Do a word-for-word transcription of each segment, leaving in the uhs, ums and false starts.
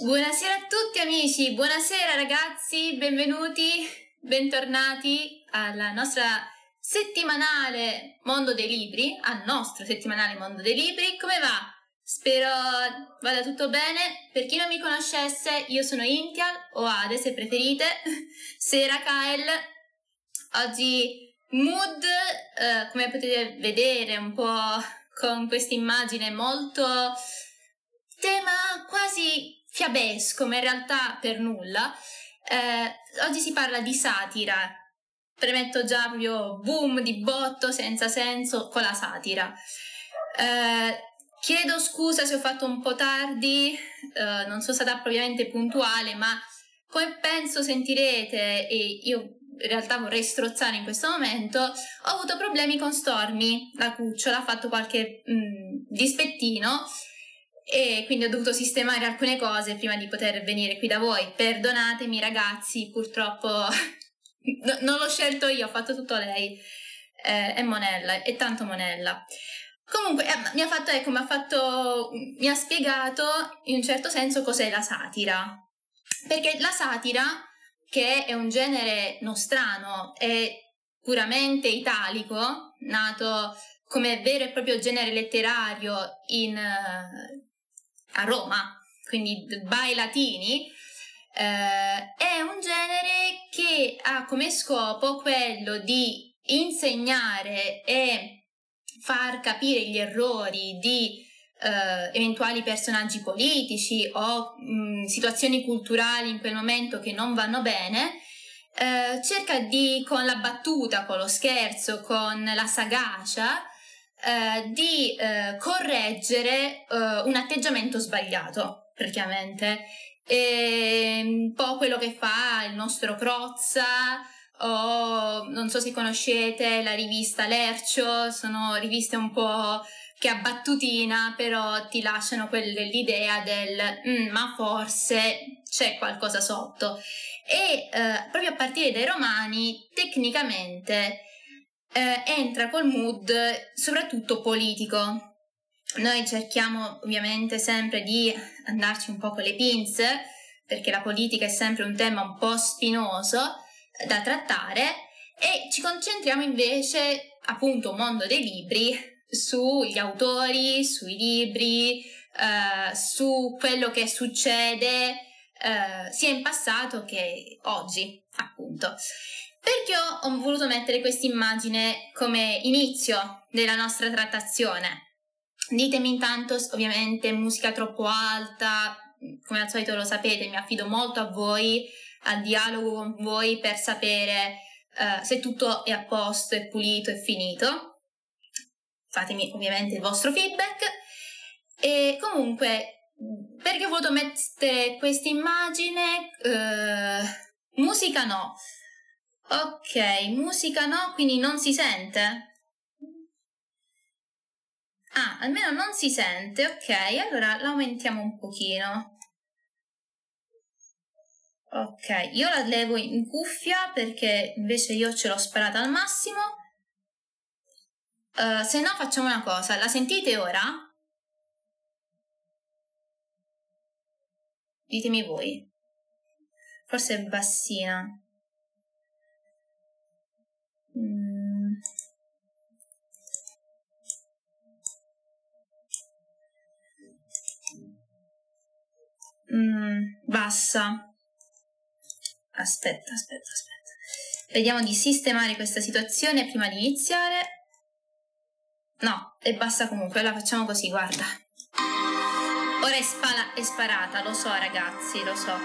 Buonasera a tutti amici, buonasera ragazzi, benvenuti, bentornati alla nostra settimanale Mondo dei Libri, al nostro settimanale Mondo dei Libri. Come va? Spero vada tutto bene. Per chi non mi conoscesse, io sono Intial, o Ade se preferite, Sera Kyle. Oggi mood, eh, come potete vedere un po' con questa immagine molto tema quasi fiabesco, ma in realtà per nulla. Eh, oggi si parla di satira. Premetto già proprio boom di botto, senza senso, con la satira. Eh, chiedo scusa se ho fatto un po' tardi, eh, non sono stata propriamente puntuale, ma come penso sentirete, e io in realtà vorrei strozzare in questo momento, ho avuto problemi con Stormy, la cucciola, ha fatto qualche mh, dispettino, e quindi ho dovuto sistemare alcune cose prima di poter venire qui da voi. Perdonatemi ragazzi, purtroppo no, non l'ho scelto io, ho fatto tutto lei eh, e Monella, e tanto Monella. Comunque eh, mi ha fatto, ecco, mi ha fatto, mi ha spiegato in un certo senso cos'è la satira, perché la satira, che è un genere nostrano, è puramente italico, nato come vero e proprio genere letterario in... Eh, a Roma, quindi by latini, eh, è un genere che ha come scopo quello di insegnare e far capire gli errori di eh, eventuali personaggi politici o mh, situazioni culturali in quel momento che non vanno bene. Eh, cerca di, con la battuta, con lo scherzo, con la sagacia, Uh, di uh, correggere uh, un atteggiamento sbagliato, praticamente. E un po' quello che fa il nostro Crozza, o non so se conoscete la rivista Lercio, sono riviste un po' che a battutina però ti lasciano quell'idea del mm, ma forse c'è qualcosa sotto. E uh, proprio a partire dai Romani, tecnicamente Eh, entra col mood soprattutto politico. Noi cerchiamo ovviamente sempre di andarci un po' con le pinze, perché la politica è sempre un tema un po' spinoso da trattare, e ci concentriamo invece, appunto, mondo dei libri, sugli autori, sui libri, eh, su quello che succede eh, sia in passato che oggi, appunto. Perché ho voluto mettere questa immagine come inizio della nostra trattazione? Ditemi intanto, ovviamente, musica troppo alta, come al solito lo sapete, mi affido molto a voi, al dialogo con voi per sapere uh, se tutto è a posto, è pulito, è finito. Fatemi ovviamente il vostro feedback. E comunque, perché ho voluto mettere questa immagine? Uh, musica no. Ok, musica no, quindi non si sente? Ah, almeno non si sente, ok, allora l'aumentiamo un pochino. Ok, io la levo in cuffia perché invece io ce l'ho sparata al massimo. Uh, se no facciamo una cosa, la sentite ora? Ditemi voi. Forse è bassina. Mm, bassa. Aspetta, aspetta, aspetta. Vediamo di sistemare questa situazione prima di iniziare. No, è bassa comunque, la facciamo così, guarda. Ora è, spala- è sparata, lo so ragazzi, lo so.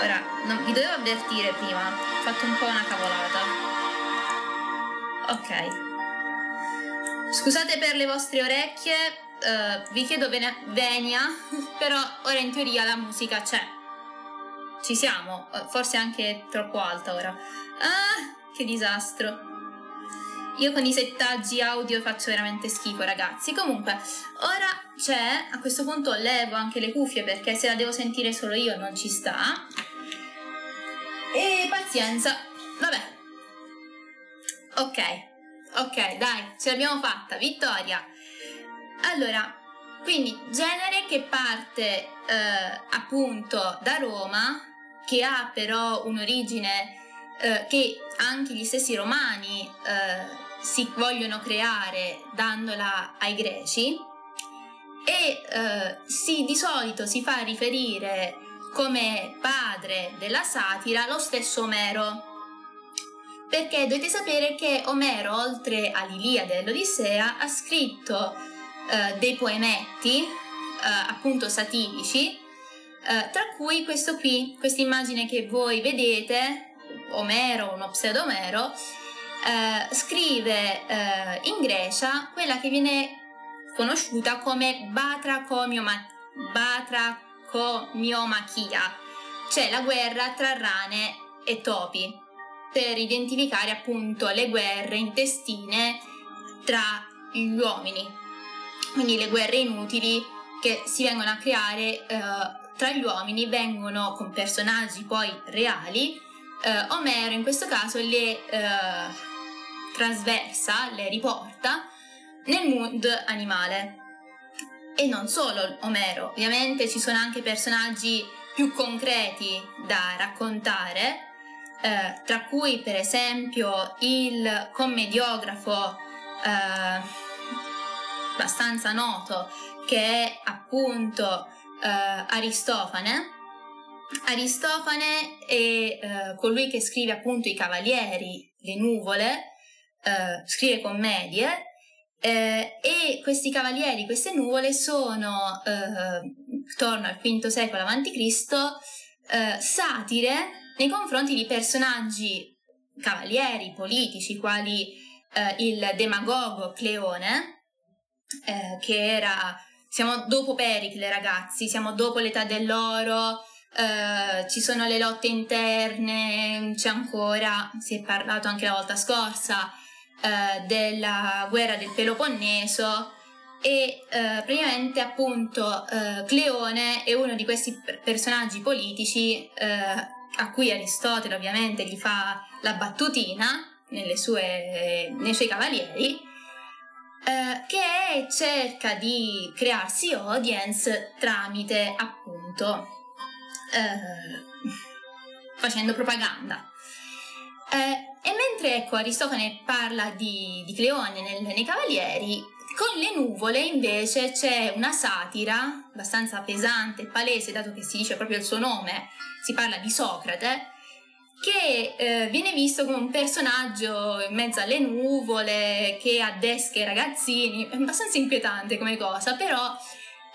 Ora, non, vi dovevo avvertire prima, ho fatto un po' una cavolata. Ok. Scusate per le vostre orecchie. Uh, vi chiedo venia, venia, però ora in teoria la musica c'è. Ci siamo, forse anche troppo alta ora. Ah, che disastro. Io con i settaggi audio faccio veramente schifo, ragazzi. Comunque, ora c'è, a questo punto levo anche le cuffie perché se la devo sentire solo io non ci sta. E pazienza, vabbè. Ok, ok, dai, ce l'abbiamo fatta, vittoria! Allora, Quindi genere che parte eh, appunto da Roma, che ha però un'origine eh, che anche gli stessi romani eh, si vogliono creare dandola ai greci, e eh, si, di solito si fa riferire come padre della satira lo stesso Omero, perché dovete sapere che Omero, oltre all'Iliade e all'Odissea, ha scritto eh, dei poemetti eh, appunto satirici, eh, tra cui questo qui, questa immagine che voi vedete, Omero, uno pseudo-Omero, eh, scrive eh, in Grecia quella che viene conosciuta come batracomiomachia, cioè la guerra tra rane e topi, per identificare appunto le guerre intestine tra gli uomini, quindi le guerre inutili che si vengono a creare eh, tra gli uomini, vengono con personaggi poi reali. eh, Omero in questo caso le eh, trasversa, le riporta nel mood animale. E non solo Omero, ovviamente ci sono anche personaggi più concreti da raccontare, eh, tra cui per esempio il commediografo eh, abbastanza noto, che è appunto eh, Aristofane. Aristofane è eh, colui che scrive appunto i Cavalieri, le nuvole, eh, scrive commedie. Eh, e questi cavalieri, queste nuvole sono, eh, torno al quinto secolo avanti Cristo, eh, satire nei confronti di personaggi cavalieri politici quali eh, il demagogo Cleone, eh, che era, siamo dopo Pericle ragazzi, siamo dopo l'età dell'oro, eh, ci sono le lotte interne, c'è ancora, si è parlato anche la volta scorsa, della guerra del Peloponneso, e eh, praticamente appunto eh, Cleone è uno di questi per- personaggi politici eh, a cui Aristotele ovviamente gli fa la battutina nelle sue, nei suoi Cavalieri, eh, che cerca di crearsi audience tramite appunto eh, facendo propaganda. eh, E mentre ecco Aristofane parla di, di Cleone nel, nei Cavalieri, con le nuvole invece c'è una satira abbastanza pesante e palese, dato che si dice proprio il suo nome, si parla di Socrate, che eh, viene visto come un personaggio in mezzo alle nuvole che addesca i ragazzini, è abbastanza inquietante come cosa, però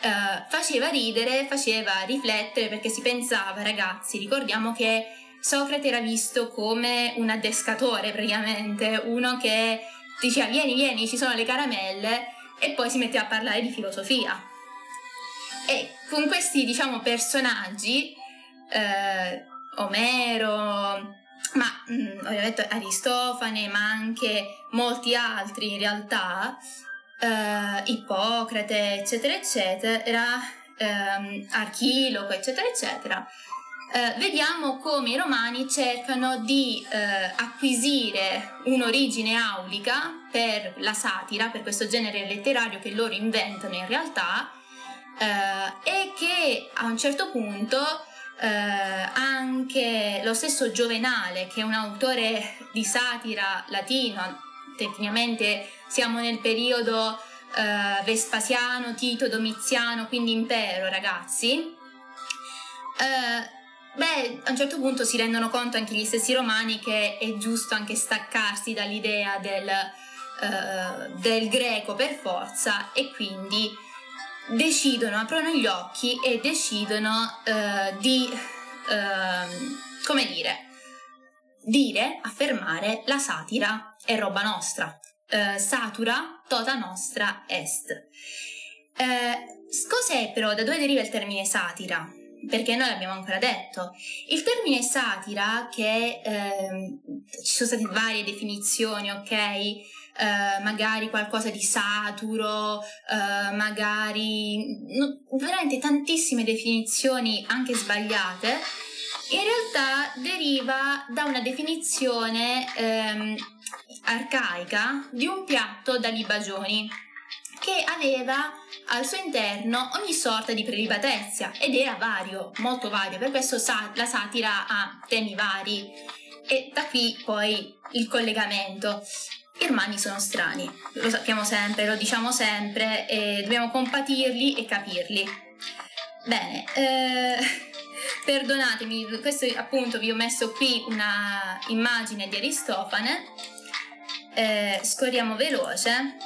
eh, faceva ridere, faceva riflettere, perché si pensava, ragazzi, ricordiamo che Socrate era visto come un addescatore praticamente, uno che diceva vieni vieni ci sono le caramelle, e poi si metteva a parlare di filosofia. E con questi diciamo personaggi, eh, Omero, ma mh, ho detto Aristofane, ma anche molti altri in realtà, eh, Ippocrate eccetera eccetera, ehm, Archiloco eccetera eccetera, Uh, vediamo come i romani cercano di uh, acquisire un'origine aulica per la satira, per questo genere letterario che loro inventano in realtà, uh, e che a un certo punto uh, anche lo stesso Giovenale, che è un autore di satira latino, tecnicamente siamo nel periodo uh, Vespasiano, Tito, Domiziano, quindi impero ragazzi, uh, Beh, a un certo punto si rendono conto anche gli stessi romani che è giusto anche staccarsi dall'idea del, eh, del greco per forza, e quindi decidono, aprono gli occhi e decidono eh, di, eh, come dire, dire, affermare la satira è roba nostra, eh, satura tota nostra est. Eh, cos'è però, da dove deriva il termine satira? Perché noi l'abbiamo ancora detto, il termine satira, che ehm, ci sono state varie definizioni, ok, eh, magari qualcosa di saturo, eh, magari no, veramente tantissime definizioni anche sbagliate, in realtà deriva da una definizione ehm, arcaica di un piatto da libagioni che aveva al suo interno ogni sorta di prelibatezia ed era vario, molto vario, per questo la satira ha temi vari e da qui poi il collegamento. I romani sono strani, lo sappiamo sempre, lo diciamo sempre e dobbiamo compatirli e capirli. Bene, eh, perdonatemi, questo appunto vi ho messo qui una immagine di Aristofane, eh, scorriamo veloce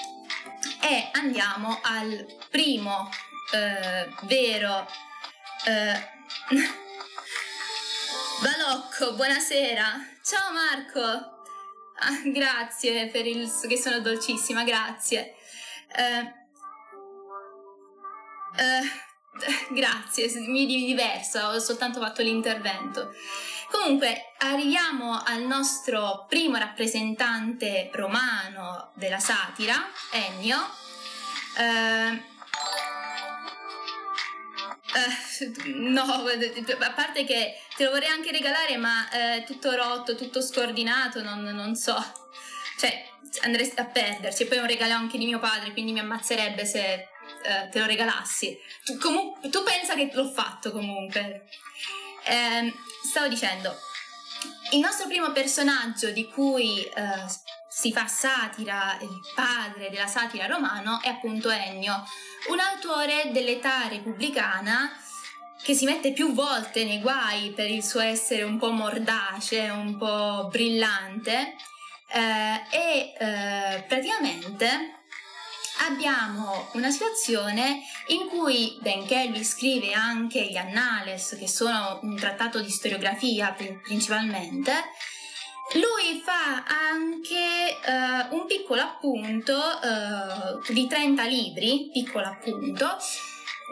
e andiamo al primo eh, vero eh, Balocco, buonasera, ciao Marco. Ah, grazie per il che sono dolcissima, grazie. Uh, uh, grazie, mi diverso, ho soltanto fatto l'intervento. Comunque, arriviamo al nostro primo rappresentante romano della satira, Ennio. Uh, Uh, no, a parte che te lo vorrei anche regalare, ma è uh, tutto rotto, tutto scordinato, non, non so, cioè andresti a perderci. E poi è un regalo anche di mio padre, quindi mi ammazzerebbe se uh, te lo regalassi. Tu, comu- tu pensa che l'ho fatto comunque. Um, stavo dicendo, il nostro primo personaggio di cui uh, si fa satira, il padre della satira romano, è appunto Ennio, un autore dell'età repubblicana che si mette più volte nei guai per il suo essere un po' mordace, un po' brillante, eh, e eh, praticamente abbiamo una situazione in cui, benché lui scrive anche gli Annales, che sono un trattato di storiografia principalmente, lui fa anche uh, un piccolo appunto uh, di trenta libri, piccolo appunto,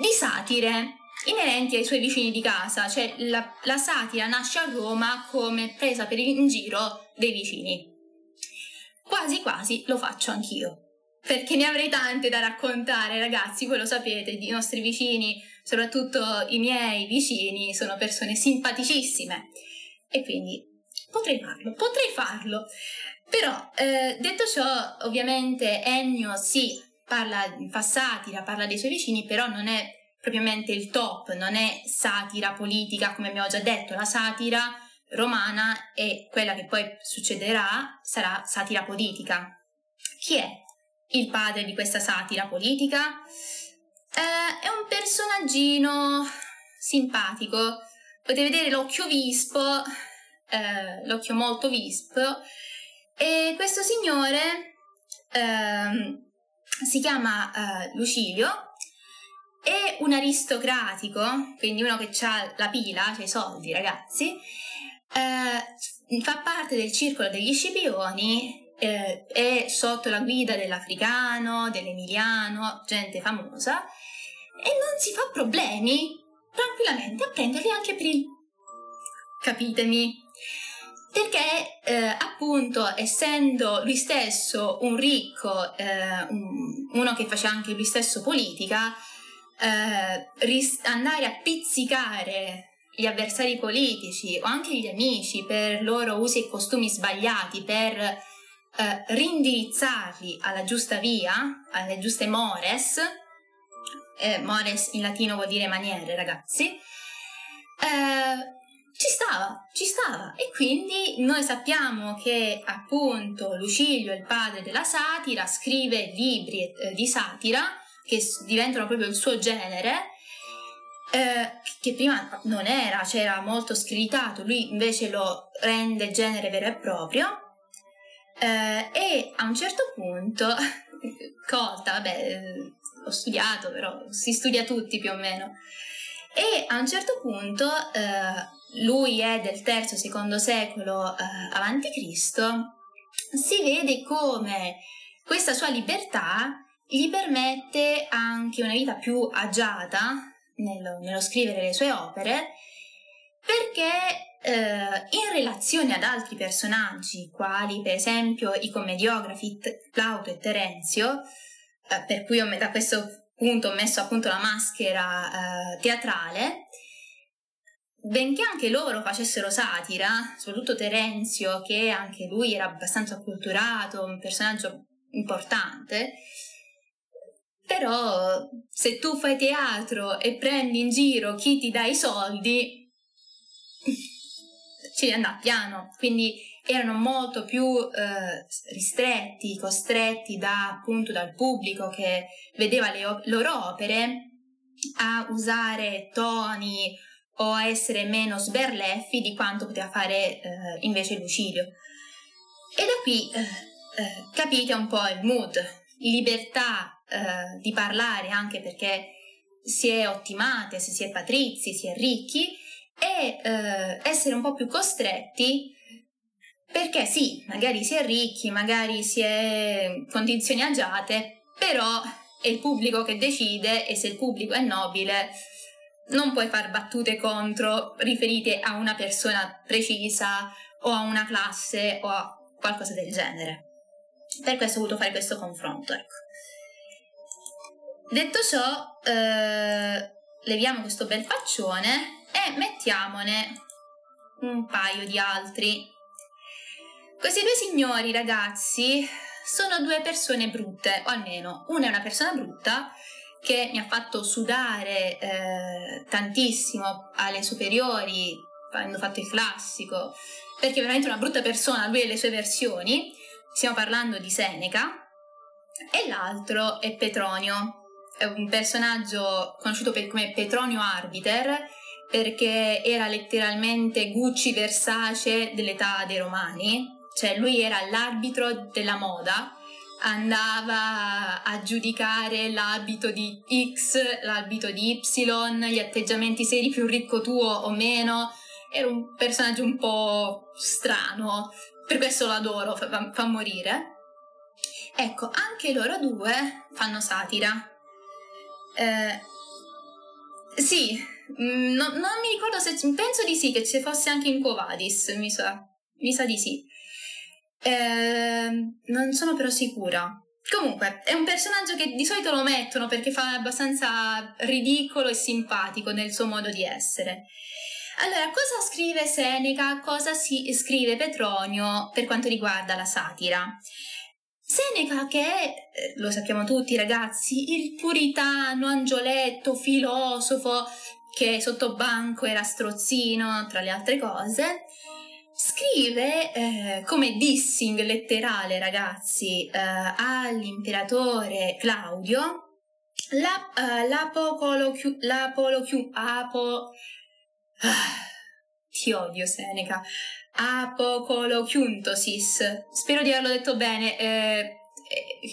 di satire inerenti ai suoi vicini di casa, cioè la, la satira nasce a Roma come presa per in giro dei vicini. Quasi quasi lo faccio anch'io, perché ne avrei tante da raccontare, ragazzi, voi lo sapete, i nostri vicini, soprattutto i miei vicini, sono persone simpaticissime e quindi... Potrei farlo, potrei farlo, però eh, detto ciò, ovviamente Ennio sì, parla, fa satira, parla dei suoi vicini, però non è propriamente il top, non è satira politica, come abbiamo già detto, la satira romana e quella che poi succederà sarà satira politica. Chi è il padre di questa satira politica? Eh, è un personaggino simpatico, potete vedere l'occhio vispo, Eh, l'occhio molto vispo, e questo signore ehm, si chiama eh, Lucilio, è un aristocratico, quindi uno che ha la pila, cioè i soldi, ragazzi, eh, fa parte del circolo degli Scipioni, eh, è sotto la guida dell'Africano, dell'Emiliano, gente famosa, e non si fa problemi tranquillamente a prenderli anche per il... Capitemi, perché eh, appunto essendo lui stesso un ricco, eh, uno che faceva anche lui stesso politica, eh, ris- andare a pizzicare gli avversari politici o anche gli amici per loro usi e costumi sbagliati, per eh, rindirizzarli alla giusta via, alle giuste mores, eh, mores in latino vuol dire maniere, ragazzi, eh, Ci stava, ci stava, e quindi noi sappiamo che appunto Lucilio, il padre della satira, scrive libri eh, di satira che diventano proprio il suo genere, eh, che prima non era, c'era molto screditato, lui invece lo rende genere vero e proprio, eh, e a un certo punto, colta, vabbè, ho studiato però, si studia tutti più o meno, e a un certo punto... Eh, lui è del terzo secondo secolo eh, avanti Cristo, si vede come questa sua libertà gli permette anche una vita più agiata nello, nello scrivere le sue opere, perché eh, in relazione ad altri personaggi, quali per esempio i commediografi Claudio e Terenzio, eh, per cui ho, da questo punto ho messo appunto la maschera eh, teatrale, benché anche loro facessero satira, soprattutto Terenzio, che anche lui era abbastanza acculturato, un personaggio importante, Però se tu fai teatro e prendi in giro chi ti dà i soldi, ci andà piano. Quindi erano molto più eh, ristretti, costretti da, appunto dal pubblico che vedeva le op- loro opere a usare toni o a essere meno sberleffi di quanto poteva fare eh, invece Lucilio. E da qui eh, eh, capite un po' il mood, libertà eh, di parlare, anche perché si è ottimate, se si è patrizi, si è ricchi, e eh, essere un po' più costretti perché sì, magari si è ricchi, magari si è condizioni agiate, però è il pubblico che decide, e se il pubblico è nobile non puoi far battute contro riferite a una persona precisa o a una classe o a qualcosa del genere. Per questo ho voluto fare questo confronto, ecco. Detto ciò, eh, leviamo questo bel faccione e mettiamone un paio di altri. Questi due signori, ragazzi, sono due persone brutte, o almeno una è una persona brutta che mi ha fatto sudare eh, tantissimo alle superiori, avendo fatto il classico, perché è veramente una brutta persona, lui e le sue versioni. Stiamo parlando di Seneca. E l'altro è Petronio, è un personaggio conosciuto per, come Petronio Arbiter, perché era letteralmente Gucci Versace dell'età dei Romani, cioè lui era l'arbitro della moda, andava a giudicare l'abito di X, l'abito di Y, gli atteggiamenti, sei più ricco tuo o meno. Era un personaggio un po' strano, per questo lo adoro, fa, fa morire. Ecco, anche loro due fanno satira. Eh, sì, no, non mi ricordo se... penso di sì, che ci fosse anche in Quo Vadis, mi sa, mi sa di sì. Eh, non sono però sicura. Comunque, è un personaggio che di solito lo mettono perché fa abbastanza ridicolo e simpatico nel suo modo di essere. Allora, cosa scrive Seneca? Cosa si scrive Petronio per quanto riguarda la satira? Seneca, che è, lo sappiamo tutti ragazzi, il puritano, angioletto, filosofo, che sotto banco era strozzino, tra le altre cose, scrive eh, come dissing letterale, ragazzi, eh, all'imperatore Claudio la, eh, l'apolochiu, l'apolochiu, apo, ah, ti odio Seneca, apocolochiuntosis, spero di averlo detto bene, eh,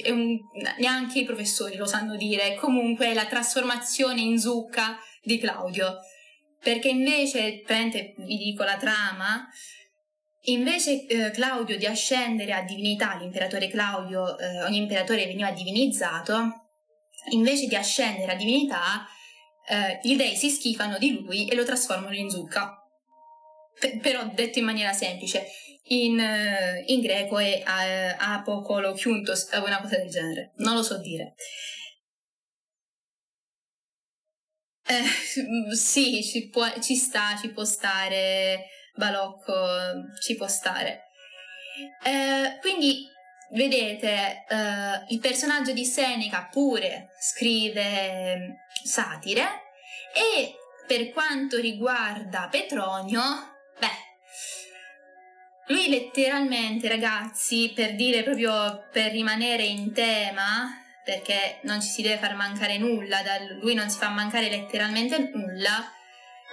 è un, neanche i professori lo sanno dire. Comunque è la trasformazione in zucca di Claudio, perché invece, vi dico la trama, invece eh, Claudio di ascendere a divinità, l'imperatore Claudio, eh, ogni imperatore veniva divinizzato, invece di ascendere a divinità eh, gli dei si schifano di lui e lo trasformano in zucca. P- però detto in maniera semplice, in, uh, in greco è uh, apokolochiuntos, una cosa del genere, non lo so dire. Eh, sì, ci, può, ci sta, ci può stare, balocco, ci può stare. Eh, quindi vedete, eh, il personaggio di Seneca pure scrive satire, e per quanto riguarda Petronio, beh, lui letteralmente, ragazzi, per dire proprio, per rimanere in tema, perché non ci si deve far mancare nulla, da lui non si fa mancare letteralmente nulla,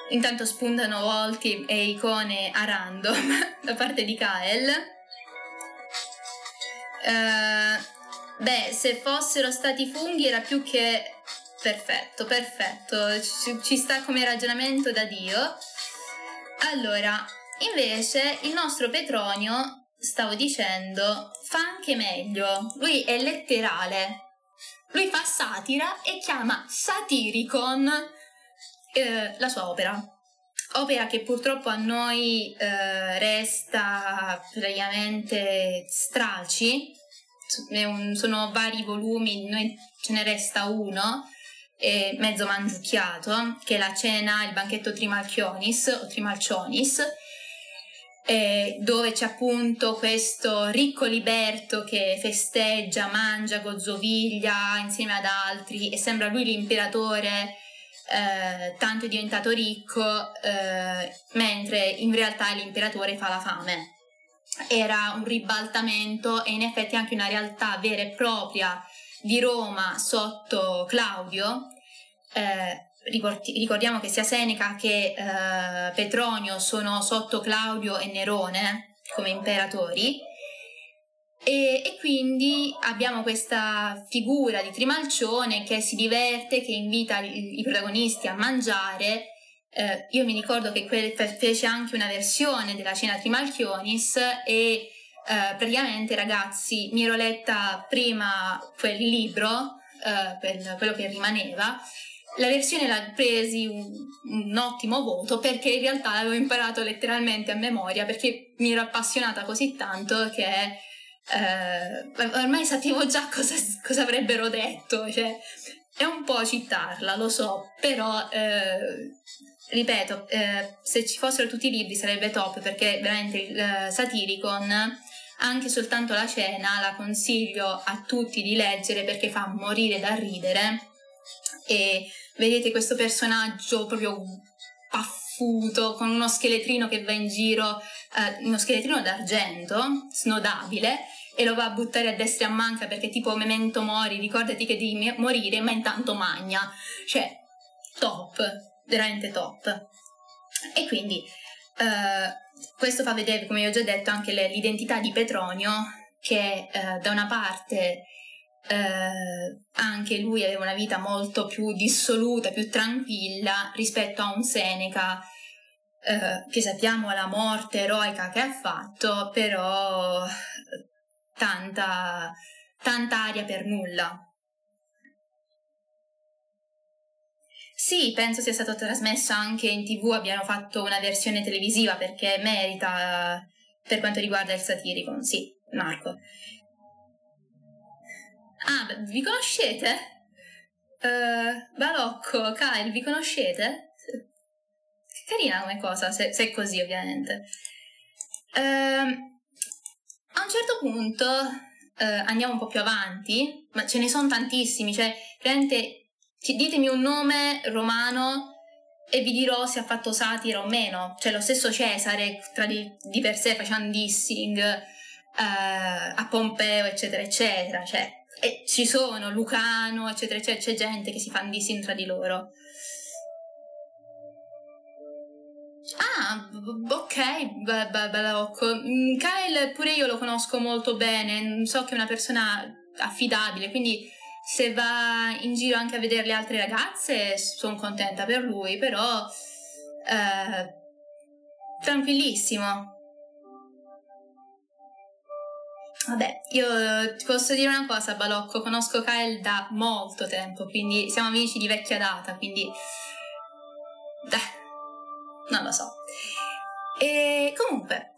intanto spuntano volti e icone a random da parte di Kael. Uh, beh, se fossero stati funghi era più che perfetto, perfetto, ci, ci sta come ragionamento da Dio. Allora, invece il nostro Petronio, stavo dicendo, fa anche meglio, lui è letterale, lui fa satira e chiama Satiricon eh, la sua opera, opera che purtroppo a noi eh, resta praticamente stralci, sono vari volumi, noi ce ne resta uno, e mezzo mangiucchiato, che è la cena, il banchetto Trimalchionis o Trimalcionis, eh, dove c'è appunto questo ricco liberto che festeggia, mangia, gozzoviglia insieme ad altri e sembra lui l'imperatore, eh, tanto è diventato ricco, eh, mentre in realtà l'imperatore fa la fame. Era un ribaltamento e in effetti anche una realtà vera e propria di Roma sotto Claudio. eh, Ricordiamo che sia Seneca che eh, Petronio sono sotto Claudio e Nerone come imperatori, e, e quindi abbiamo questa figura di Trimalchione che si diverte, che invita i, i protagonisti a mangiare. Eh, io mi ricordo che quel, fece anche una versione della cena Trimalchionis e eh, praticamente, ragazzi, mi ero letta prima quel libro, eh, per quello che rimaneva. La versione l'ha presi un, un ottimo voto, perché in realtà l'avevo imparato letteralmente a memoria, perché mi ero appassionata così tanto che eh, ormai sapevo già cosa, cosa avrebbero detto. Cioè, è un po' citarla, lo so, però eh, ripeto, eh, se ci fossero tutti i libri sarebbe top, perché veramente il Satiricon, anche soltanto la cena, la consiglio a tutti di leggere, perché fa morire da ridere. E vedete questo personaggio proprio paffuto, con uno scheletrino che va in giro, eh, uno scheletrino d'argento, snodabile, e lo va a buttare a destra e a manca, perché tipo memento mori, ricordati che devi morire, ma intanto magna. Cioè, top, veramente top. E quindi eh, questo fa vedere, come vi ho già detto, anche le, l'identità di Petronio, che eh, da una parte... Eh, anche lui aveva una vita molto più dissoluta, più tranquilla rispetto a un Seneca, eh, che sappiamo la morte eroica che ha fatto, però tanta, tanta aria per nulla. Sì, penso sia stato trasmesso anche in tivù, abbiano fatto una versione televisiva perché merita, per quanto riguarda il Satiricon. Sì, Marco. Ah, vi conoscete? Uh, Balocco, Kyle, vi conoscete? Carina come cosa, se, se è così ovviamente. Uh, a un certo punto, uh, andiamo un po' più avanti, ma ce ne sono tantissimi, cioè veramente ditemi un nome romano e vi dirò se ha fatto satira o meno. Cioè lo stesso Cesare, tra di, di per sé, facendo dissing uh, a Pompeo, eccetera, eccetera, cioè... E ci sono, Lucano, eccetera, eccetera, c'è gente che si fa dissing tra di loro. Ah, ok, Balocco. Kyle pure io lo conosco molto bene, so che è una persona affidabile, quindi se va in giro anche a vedere le altre ragazze sono contenta per lui, però eh, tranquillissimo. Vabbè, io ti posso dire una cosa, Balocco, conosco Kyle da molto tempo, quindi siamo amici di vecchia data, quindi beh, non lo so. E comunque,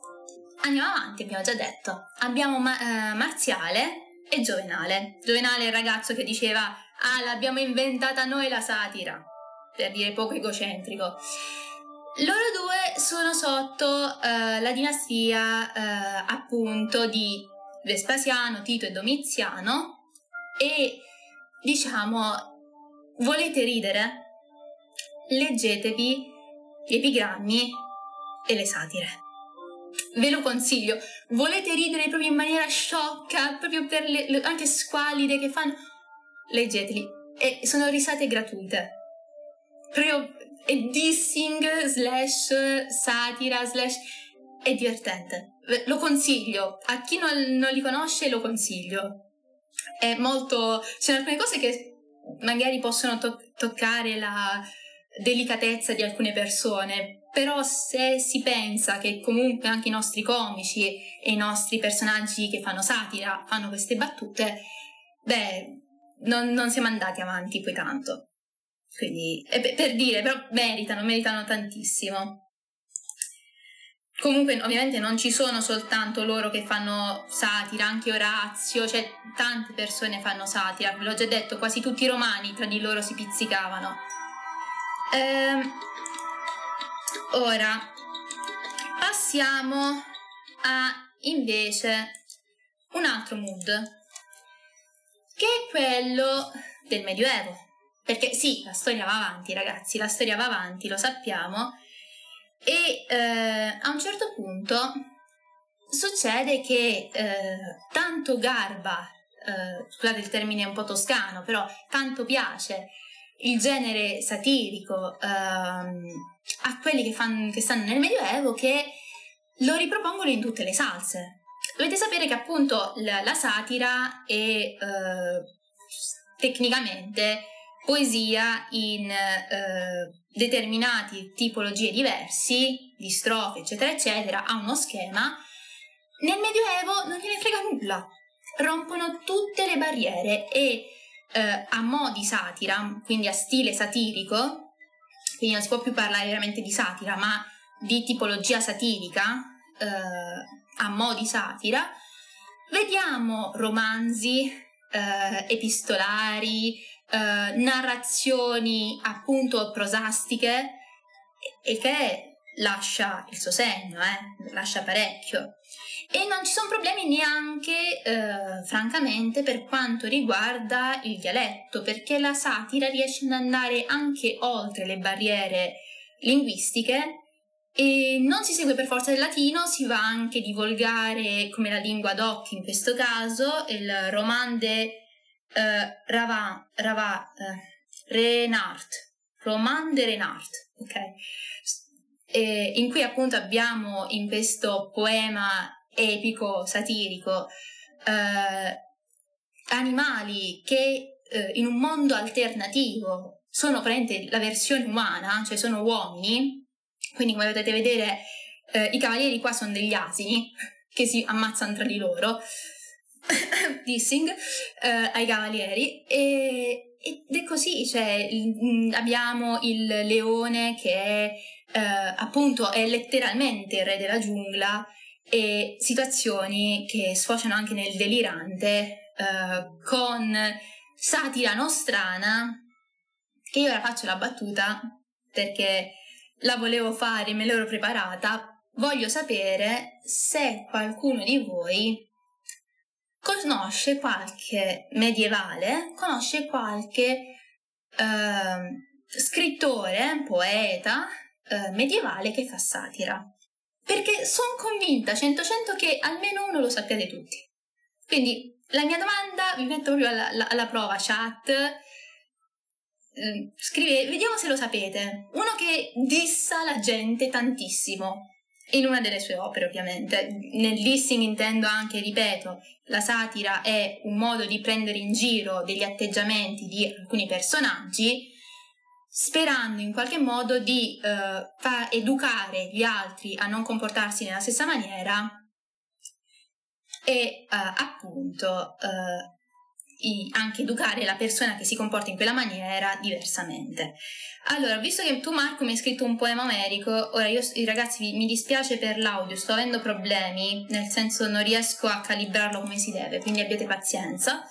andiamo avanti, abbiamo già detto. Abbiamo Ma- eh, Marziale e Giovenale. Giovenale è il ragazzo che diceva, ah, l'abbiamo inventata noi la satira, per dire poco egocentrico. Loro due sono sotto eh, la dinastia eh, appunto di Vespasiano, Tito e Domiziano, e diciamo, volete ridere? Leggetevi gli epigrammi e le satire, ve lo consiglio. Volete ridere proprio in maniera sciocca, proprio per le, anche squallide che fanno, leggeteli, e sono risate gratuite, proprio è dissing slash satira slash, è divertente. Lo consiglio, a chi non, non li conosce lo consiglio. È molto... ci sono alcune cose che magari possono to- toccare la delicatezza di alcune persone, però se si pensa che comunque anche i nostri comici e i nostri personaggi che fanno satira fanno queste battute, beh, non, non siamo andati avanti poi tanto. Quindi, per dire, però meritano, meritano tantissimo. Comunque ovviamente non ci sono soltanto loro che fanno satira, anche Orazio, cioè tante persone fanno satira, ve l'ho già detto, quasi tutti i romani tra di loro si pizzicavano. Ehm, ora, Passiamo a invece un altro mood, che è quello del Medioevo, perché sì, la storia va avanti, ragazzi, la storia va avanti, lo sappiamo, e eh, a un certo punto succede che eh, tanto garba, eh, scusate il termine un po' toscano, però tanto piace il genere satirico eh, a quelli che, fan, che stanno nel Medioevo, che lo ripropongono in tutte le salse. Dovete sapere che appunto la, la satira è eh, tecnicamente poesia in eh, determinate tipologie di versi, di strofe, eccetera, eccetera, ha uno schema. Nel Medioevo non gliene frega nulla, rompono tutte le barriere e eh, a mo' di satira, quindi a stile satirico, quindi non si può più parlare veramente di satira, ma di tipologia satirica, eh, a mo' di satira, vediamo romanzi, eh, epistolari, eh, narrazioni appunto prosastiche, e, e che lascia il suo segno, eh, lascia parecchio. E non ci sono problemi neanche, eh, francamente, per quanto riguarda il dialetto, perché la satira riesce ad andare anche oltre le barriere linguistiche. E non si segue per forza il latino, si va anche di volgare come la lingua d'occhio in questo caso, il romande eh, Rava, Rava, eh, Renard, romande Renard, ok? E in cui appunto abbiamo in questo poema epico, satirico, eh, animali che eh, in un mondo alternativo sono praticamente la versione umana, cioè sono uomini. Quindi come potete vedere eh, i cavalieri qua sono degli asini che si ammazzano tra di loro, dissing eh, ai cavalieri, e, ed è così, cioè, il, abbiamo il leone che è, eh, appunto è letteralmente il re della giungla, e situazioni che sfociano anche nel delirante eh, con satira nostrana, che io ora faccio la battuta perché la volevo fare, me l'ero preparata. Voglio sapere se qualcuno di voi conosce qualche medievale, conosce qualche eh, scrittore, poeta eh, medievale che fa satira. Perché sono convinta, cento cento, che almeno uno lo sappiate tutti. Quindi la mia domanda, vi metto proprio alla, alla, alla prova, chat. Scrive, vediamo se lo sapete. Uno che dissa la gente tantissimo in una delle sue opere, ovviamente. Nel dissing intendo anche, ripeto, la satira è un modo di prendere in giro degli atteggiamenti di alcuni personaggi, sperando in qualche modo di eh, far educare gli altri a non comportarsi nella stessa maniera, e eh, appunto eh, anche educare la persona che si comporta in quella maniera diversamente. Allora, visto che tu, Marco, mi hai scritto un poema omerico, ora io, ragazzi, mi dispiace per l'audio, sto avendo problemi, nel senso non riesco a calibrarlo come si deve, quindi abbiate pazienza.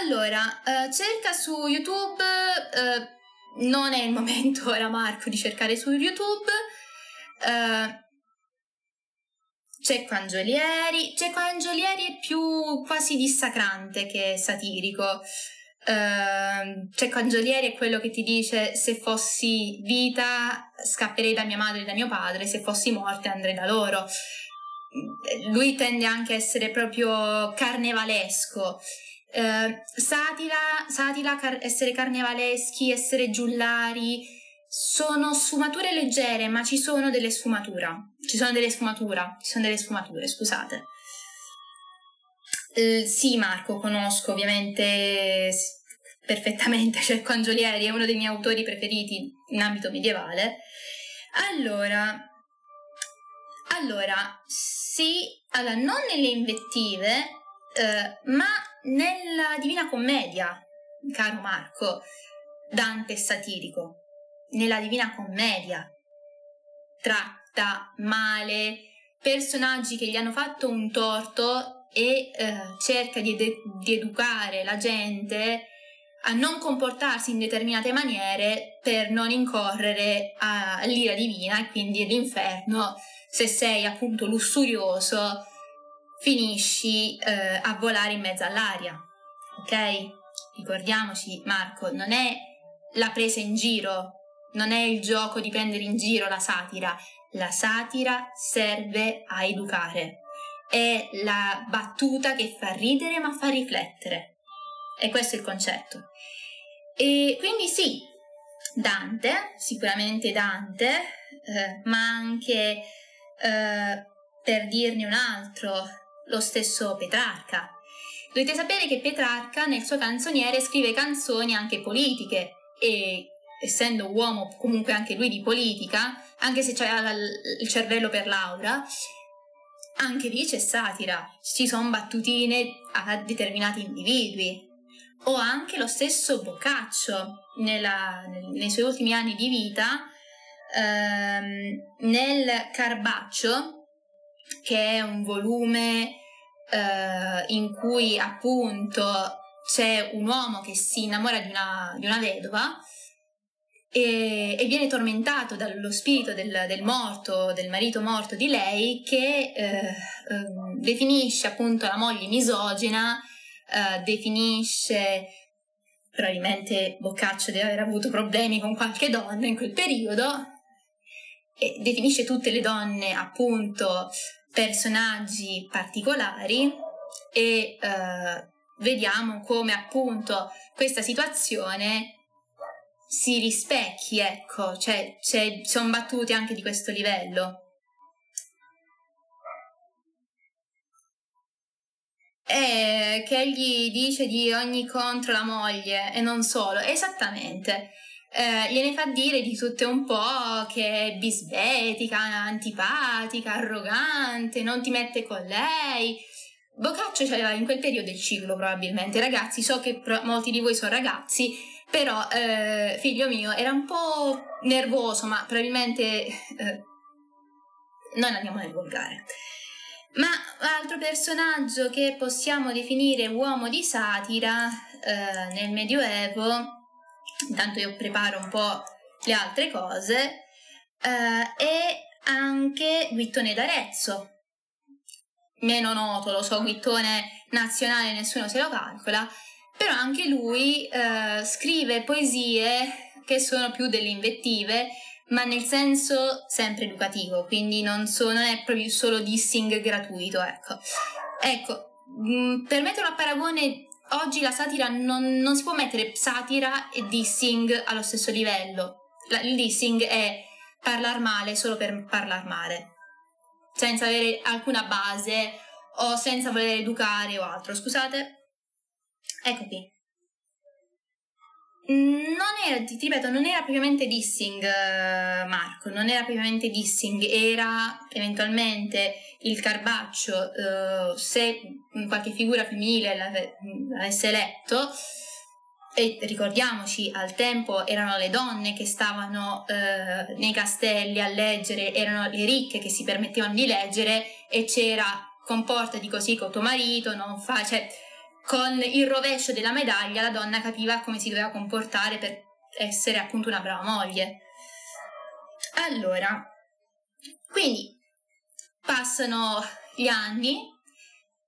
Allora, eh, cerca su YouTube, eh, non è il momento ora, Marco, di cercare su YouTube, eh, Cecco Angiolieri. Cecco Angiolieri è più quasi dissacrante che satirico. Uh, Cecco Angiolieri è quello che ti dice: se fossi vita scapperei da mia madre e da mio padre, se fossi morte andrei da loro. Lui tende anche a essere proprio carnevalesco. Uh, satira, satira car- essere carnevaleschi, essere giullari, sono sfumature leggere, ma ci sono delle sfumature. Ci sono delle sfumature, ci sono delle sfumature, scusate. Eh, sì, Marco, conosco ovviamente perfettamente, cioè Cecco Angiolieri è uno dei miei autori preferiti in ambito medievale. Allora, allora sì, allora, non nelle invettive, eh, ma nella Divina Commedia, caro Marco, Dante è satirico. Nella Divina Commedia tratta male personaggi che gli hanno fatto un torto e eh, cerca di, ed- di educare la gente a non comportarsi in determinate maniere per non incorrere all'ira divina e quindi all'inferno. Se sei appunto lussurioso, finisci eh, a volare in mezzo all'aria, ok? Ricordiamoci, Marco, non è la presa in giro, non è il gioco di prendere in giro la satira. La satira serve a educare, è la battuta che fa ridere ma fa riflettere, e questo è il concetto. E quindi sì, Dante, sicuramente Dante, eh, ma anche, eh, per dirne un altro, lo stesso Petrarca. Dovete sapere che Petrarca nel suo canzoniere scrive canzoni anche politiche, e essendo uomo comunque anche lui di politica, anche se c'ha il cervello per l'aura, anche lì c'è satira, ci sono battutine a determinati individui. O anche lo stesso Boccaccio nella, nei suoi ultimi anni di vita, ehm, nel Corbaccio, che è un volume eh, in cui appunto c'è un uomo che si innamora di una, di una vedova e, e viene tormentato dallo spirito del, del morto, del marito morto di lei, che eh, eh, definisce appunto la moglie misogina, eh, definisce, probabilmente Boccaccio deve aver avuto problemi con qualche donna in quel periodo, e definisce tutte le donne appunto personaggi particolari, e eh, vediamo come appunto questa situazione si rispecchi, ecco, cioè ci sono battute anche di questo livello. E che egli dice di ogni contro la moglie, e non solo, esattamente. Eh, gliene fa dire di tutte un po', che è bisbetica, antipatica, arrogante, non ti mette con lei. Boccaccio c'aveva in quel periodo il ciclo, probabilmente. Ragazzi, so che pro- molti di voi sono ragazzi, però eh, figlio mio era un po' nervoso, ma probabilmente eh, non andiamo nel volgare. Ma altro personaggio che possiamo definire uomo di satira eh, nel Medioevo, intanto io preparo un po' le altre cose, eh, è anche Guittone d'Arezzo, meno noto, lo so, Guittone nazionale nessuno se lo calcola, però anche lui eh, scrive poesie che sono più delle invettive, ma nel senso sempre educativo, quindi non, so, non è proprio solo dissing gratuito, ecco. Ecco, mh, per metterlo a paragone, oggi la satira non, non si può mettere satira e dissing allo stesso livello. La, il dissing è parlare male solo per parlare male, senza avere alcuna base o senza voler educare o altro. Scusate, ecco qui. Non era, ti ripeto, non era propriamente dissing, Marco, non era propriamente dissing, era eventualmente il Corbaccio, eh, se qualche figura femminile l'avesse letto, e ricordiamoci, al tempo erano le donne che stavano eh, nei castelli a leggere, erano le ricche che si permettevano di leggere, e c'era comportati così con tuo marito, non fa... cioè, con il rovescio della medaglia la donna capiva come si doveva comportare per essere appunto una brava moglie. Allora, quindi passano gli anni,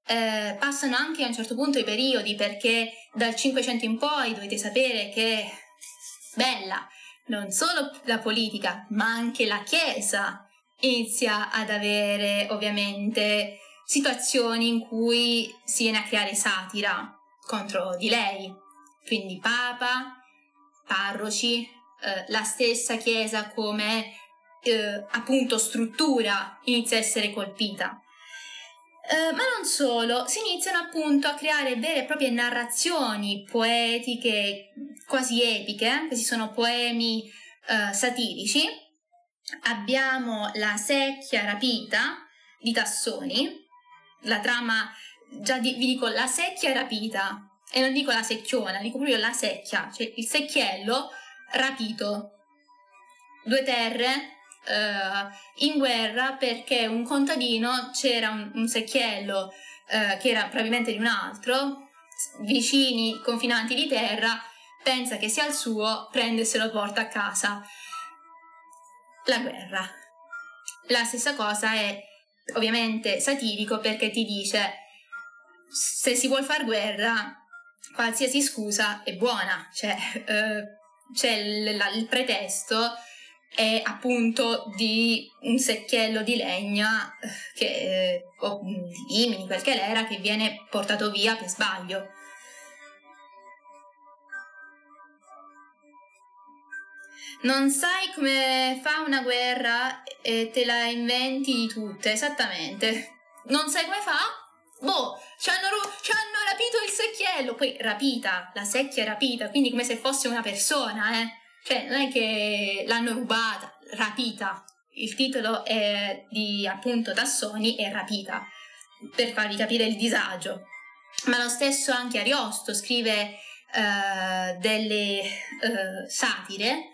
eh, passano anche a un certo punto i periodi, perché dal Cinquecento in poi dovete sapere che bella, non solo la politica ma anche la Chiesa inizia ad avere ovviamente situazioni in cui si viene a creare satira contro di lei, quindi papa, parroci, eh, la stessa Chiesa come eh, appunto struttura inizia a essere colpita. Eh, ma non solo, si iniziano appunto a creare vere e proprie narrazioni poetiche, quasi epiche, questi sono poemi eh, satirici. Abbiamo la Secchia rapita di Tassoni. La trama, già di, vi dico la Secchia rapita, e non dico la secchiona, dico proprio la secchia, cioè il secchiello rapito, due terre eh, in guerra, perché un contadino, c'era un, un secchiello eh, che era probabilmente di un altro, vicini, confinanti di terra, pensa che sia il suo, prende e se lo porta a casa. La guerra. La stessa cosa è ovviamente satirico, perché ti dice: se si vuol far guerra, qualsiasi scusa è buona, cioè eh, c'è il, la, il pretesto è appunto di un secchiello di legna che, o di imini, quel che l'era, che viene portato via per sbaglio. Non sai come fa una guerra e te la inventi di tutte, esattamente. Non sai come fa? Boh, ci hanno, ru- ci hanno rapito il secchiello, poi rapita, la secchia rapita, quindi come se fosse una persona, eh. Cioè, non è che l'hanno rubata, rapita. Il titolo è di, appunto, Tassoni è Rapita, per farvi capire il disagio. Ma lo stesso anche Ariosto scrive uh, delle uh, satire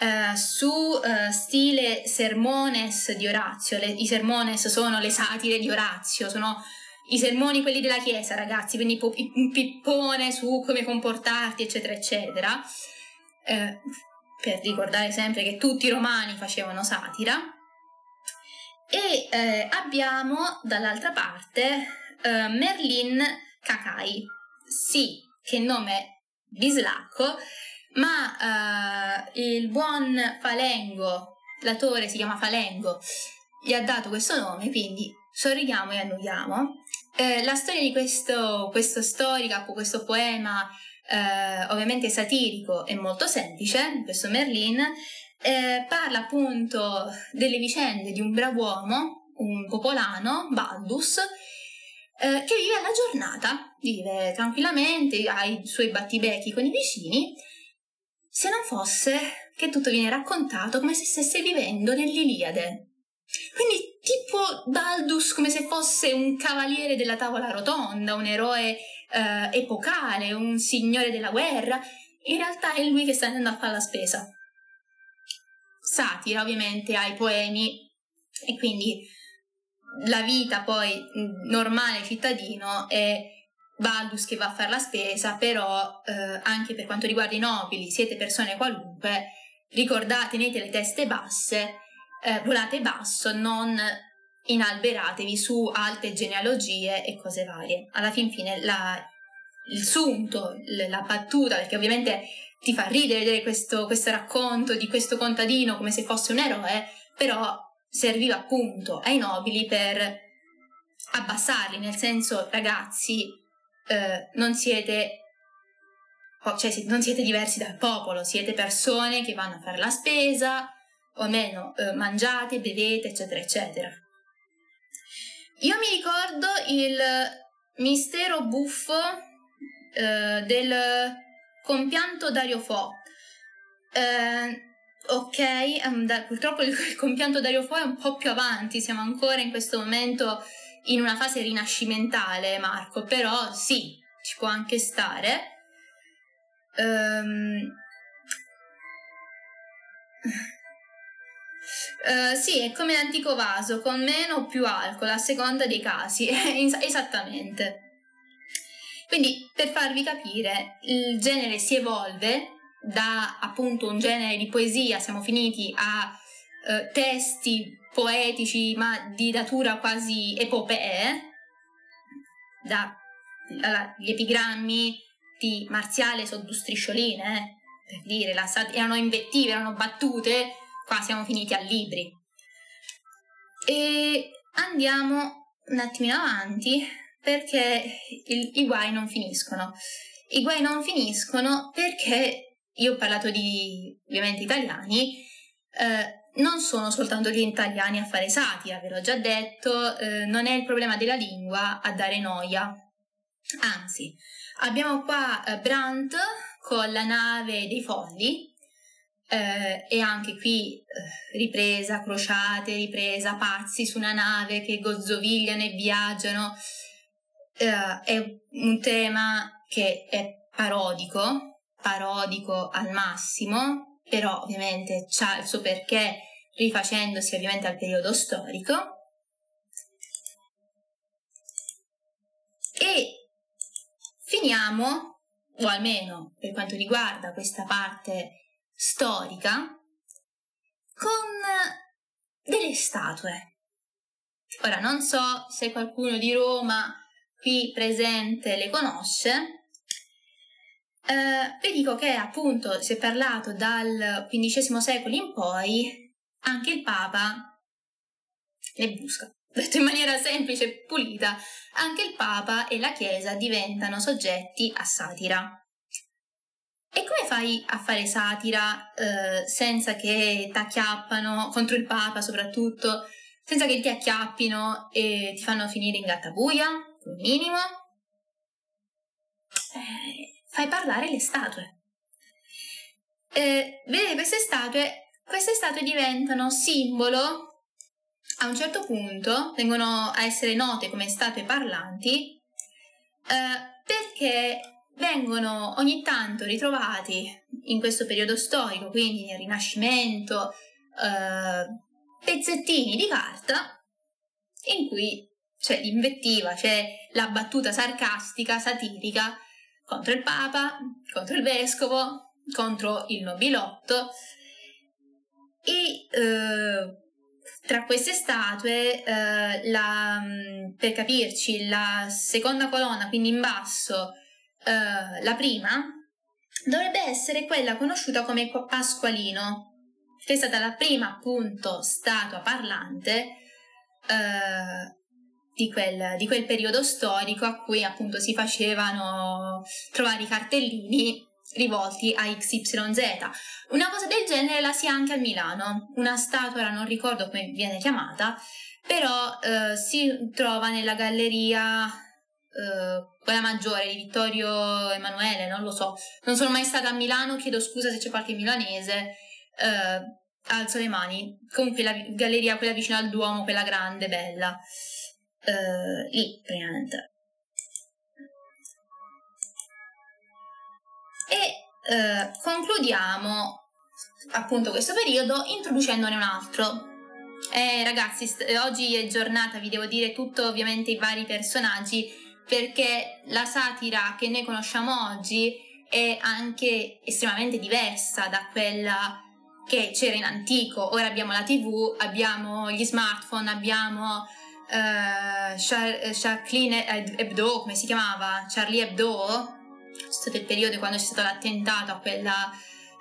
uh, su uh, stile sermones di Orazio. Le, I sermones sono le satire di Orazio, sono i sermoni quelli della Chiesa, ragazzi, quindi un pippone su come comportarti, eccetera, eccetera. Eh, per ricordare sempre che tutti i romani facevano satira. E eh, abbiamo dall'altra parte eh, Merlin Cacai, sì, che nome bislacco, ma eh, il buon Falengo, l'autore si chiama Falengo, gli ha dato questo nome, quindi sorridiamo e annuiamo. Eh, la storia di questo, questo storico, questo poema Uh, ovviamente satirico e molto semplice, questo Merlin eh, parla appunto delle vicende di un brav'uomo, un popolano, Baldus, eh, che vive alla giornata, vive tranquillamente, ha i suoi battibecchi con i vicini, se non fosse che tutto viene raccontato come se stesse vivendo nell'Iliade. Quindi tipo Baldus come se fosse un cavaliere della tavola rotonda, un eroe Uh, epocale, un signore della guerra. In realtà è lui che sta andando a fare la spesa. Satira ovviamente ai poemi, e quindi la vita poi normale cittadino è Baldus che va a fare la spesa, però uh, anche per quanto riguarda i nobili, siete persone qualunque, ricordate, tenete le teste basse, uh, volate basso, non inalberatevi su alte genealogie e cose varie. Alla fin fine la, il sunto, la battuta, perché ovviamente ti fa ridere vedere questo, questo racconto di questo contadino come se fosse un eroe, però serviva appunto ai nobili per abbassarli, nel senso: ragazzi, eh, non siete cioè non siete diversi dal popolo, siete persone che vanno a fare la spesa, o almeno eh, mangiate, bevete, eccetera eccetera. Io mi ricordo il mistero buffo eh, del compianto Dario Fo. Eh, ok, um, da, purtroppo il, il compianto Dario Fo è un po' più avanti, siamo ancora in questo momento in una fase rinascimentale, Marco, però sì, ci può anche stare. Um, Uh, sì, è come l'antico vaso, con meno o più alcol, a seconda dei casi, esattamente. Quindi, per farvi capire, il genere si evolve da appunto un genere di poesia, siamo finiti a uh, testi poetici ma di natura quasi epopee, dagli epigrammi di Marziale su due striscioline, eh, per dire, la sat- erano invettive, erano battute. Qua siamo finiti a libri. E andiamo un attimino avanti, perché il, i guai non finiscono. I guai non finiscono perché, io ho parlato di ovviamente italiani, eh, non sono soltanto gli italiani a fare satira, ve l'ho già detto, eh, non è il problema della lingua a dare noia. Anzi, abbiamo qua eh, Brandt con La nave dei folli, Eh, e anche qui eh, ripresa crociate, ripresa pazzi su una nave che gozzovigliano e viaggiano, eh, è un tema che è parodico, parodico al massimo, però ovviamente c'ha il suo perché, rifacendosi ovviamente al periodo storico. E finiamo o almeno per quanto riguarda questa parte storica, con delle statue. Ora, non so se qualcuno di Roma qui presente le conosce. Eh, vi dico che appunto si è parlato dal quindicesimo secolo in poi, anche il Papa le busca. Detto in maniera semplice e pulita, anche il Papa e la Chiesa diventano soggetti a satira. E come fai a fare satira eh, senza che ti acchiappano, contro il Papa soprattutto, senza che ti acchiappino e ti fanno finire in gattabuia, un minimo? Eh, fai parlare le statue. Eh, vedete, queste statue, queste statue diventano simbolo. A un certo punto vengono a essere note come statue parlanti eh, perché vengono ogni tanto ritrovati in questo periodo storico, quindi nel Rinascimento, eh, pezzettini di carta in cui c'è l'invettiva, c'è la battuta sarcastica, satirica contro il Papa, contro il Vescovo, contro il Nobilotto e... Eh, Tra queste statue, eh, la, per capirci, la seconda colonna, quindi in basso, eh, la prima, dovrebbe essere quella conosciuta come Pasqualino, che è stata la prima appunto statua parlante eh, di, quel, di quel periodo storico a cui appunto si facevano trovare i cartellini rivolti a X Y Z. Una cosa del genere la si ha anche a Milano, una statua, non ricordo come viene chiamata, però eh, si trova nella galleria, eh, quella maggiore di Vittorio Emanuele, non lo so, non sono mai stata a Milano, chiedo scusa se c'è qualche milanese, eh, alzo le mani. Comunque la galleria, quella vicino al Duomo, quella grande, bella, eh, lì praticamente. E eh, concludiamo appunto questo periodo introducendone un altro. Eh, ragazzi, st- oggi è giornata, vi devo dire tutto, ovviamente i vari personaggi, perché la satira che noi conosciamo oggi è anche estremamente diversa da quella che c'era in antico. Ora abbiamo la tivù, abbiamo gli smartphone, abbiamo eh, Char- Charlie Hebdo, come si chiamava? Charlie Hebdo. C'è stato il periodo quando c'è stato l'attentato a quella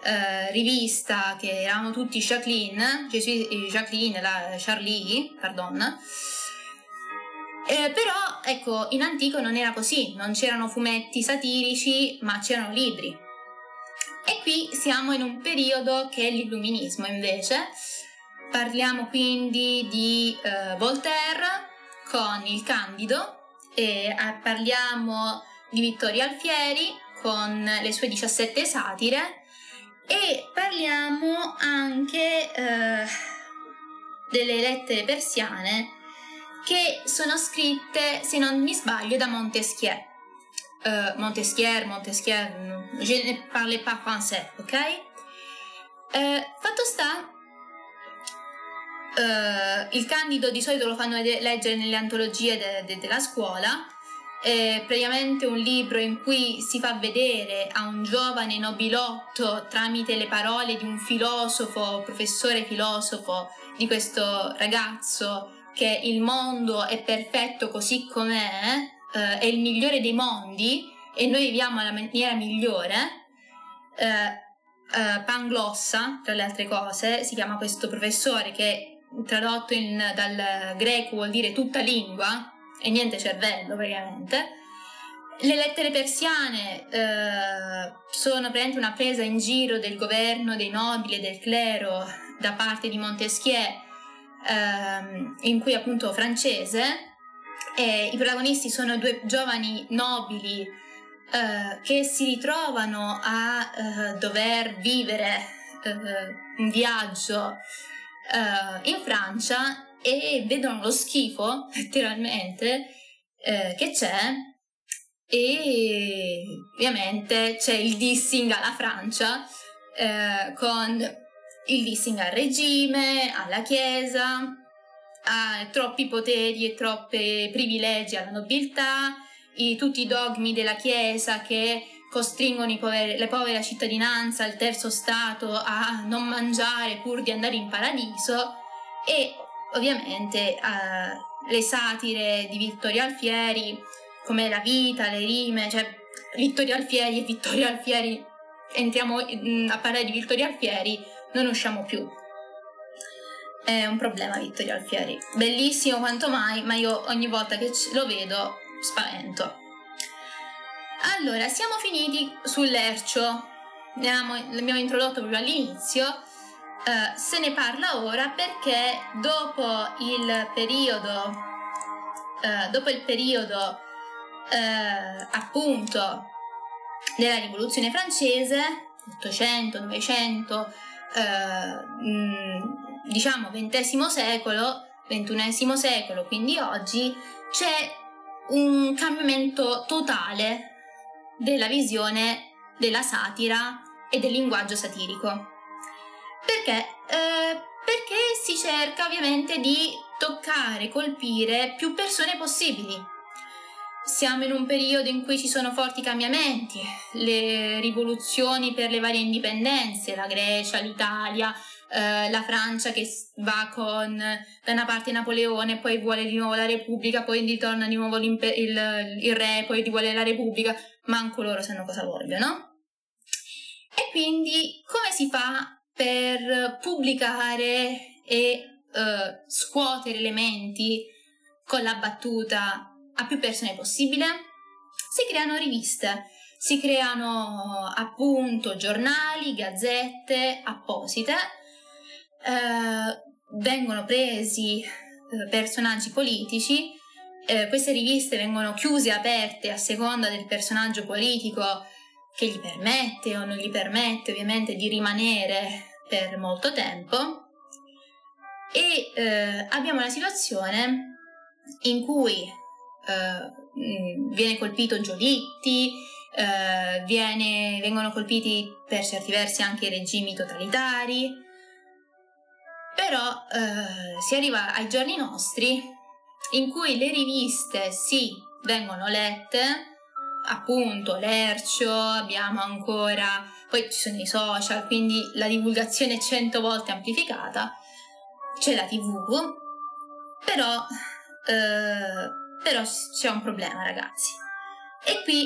eh, rivista che eravamo tutti Jacqueline, Jacqueline, la Charlie, pardon. Eh, però ecco, in antico non era così, non c'erano fumetti satirici, ma c'erano libri. E qui siamo in un periodo che è l'illuminismo invece. Parliamo quindi di eh, Voltaire con il Candido e eh, parliamo di Vittorio Alfieri con le sue diciassette satire e parliamo anche eh, delle lettere persiane che sono scritte, se non mi sbaglio, da Montesquieu. Uh, Montesquieu, Montesquieu, je ne parle pas français, ok? Uh, fatto sta, uh, il Candido di solito lo fanno leggere nelle antologie de- de- della scuola. È praticamente un libro in cui si fa vedere a un giovane nobilotto tramite le parole di un filosofo, professore filosofo di questo ragazzo, che il mondo è perfetto così com'è, eh, è il migliore dei mondi e noi viviamo alla maniera migliore. Eh, eh, Panglossa, tra le altre cose, si chiama questo professore, che tradotto in, dal greco vuol dire tutta lingua e niente cervello praticamente. Le lettere persiane eh, sono praticamente una presa in giro del governo, dei nobili e del clero da parte di Montesquieu, eh, in cui appunto francese, e i protagonisti sono due giovani nobili eh, che si ritrovano a eh, dover vivere eh, un viaggio eh, in Francia e vedono lo schifo, letteralmente, eh, che c'è, e ovviamente c'è il dissing alla Francia, eh, con il dissing al regime, alla Chiesa, a troppi poteri e troppi privilegi alla nobiltà, i, tutti i dogmi della Chiesa che costringono i poveri, le povere cittadinanza, il terzo stato a non mangiare pur di andare in paradiso, e ovviamente uh, le satire di Vittorio Alfieri, come la vita, le rime, cioè Vittorio Alfieri e Vittorio Alfieri, entriamo a parlare di Vittorio Alfieri, non usciamo più. È un problema Vittorio Alfieri, bellissimo quanto mai, ma io ogni volta che lo vedo spavento. Allora, siamo finiti su Lercio, l'abbiamo introdotto proprio all'inizio, eh, se ne parla ora perché dopo il periodo, eh, dopo il periodo eh, appunto della rivoluzione francese, ottocento novecento, eh, mh, diciamo ventesimo secolo, ventunesimo secolo, quindi oggi, c'è un cambiamento totale della visione della satira e del linguaggio satirico. Perché? Eh, perché si cerca ovviamente di toccare, colpire più persone possibili. Siamo in un periodo in cui ci sono forti cambiamenti, le rivoluzioni per le varie indipendenze, la Grecia, l'Italia, eh, la Francia che va con da una parte Napoleone, poi vuole di nuovo la Repubblica, poi ritorna di nuovo il, il re, poi vuole la Repubblica, manco loro sanno cosa vogliono. E quindi come si fa per pubblicare e eh, scuotere elementi con la battuta a più persone possibile? Si creano riviste, si creano appunto giornali, gazzette apposite, eh, vengono presi eh, personaggi politici, eh, queste riviste vengono chiuse e aperte a seconda del personaggio politico che gli permette o non gli permette ovviamente di rimanere per molto tempo, e eh, abbiamo una situazione in cui Uh, viene colpito Giolitti, uh, viene, vengono colpiti per certi versi anche i regimi totalitari, però uh, si arriva ai giorni nostri in cui le riviste sì vengono lette, appunto Lercio, abbiamo ancora, poi ci sono i social, quindi la divulgazione è cento volte amplificata, c'è la tivù, però uh, Però c'è un problema, ragazzi. E qui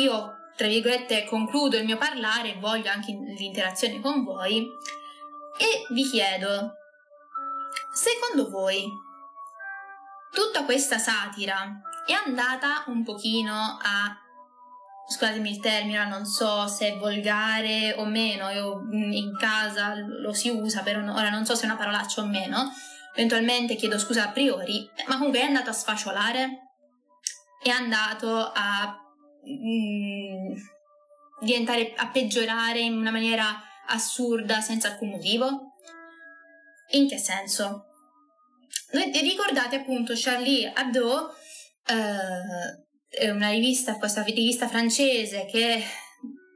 io, tra virgolette, concludo il mio parlare, voglio anche l'interazione con voi, e vi chiedo, secondo voi, tutta questa satira è andata un pochino a, scusatemi il termine, non so se è volgare o meno, io in casa lo si usa, però ora non so se è una parolaccia o meno, eventualmente chiedo scusa a priori, ma comunque è andato a sfasciolare, è andato a mh, diventare, a peggiorare in una maniera assurda senza alcun motivo? In che senso? Ricordate appunto Charlie Hebdo, eh, è una rivista, questa rivista francese che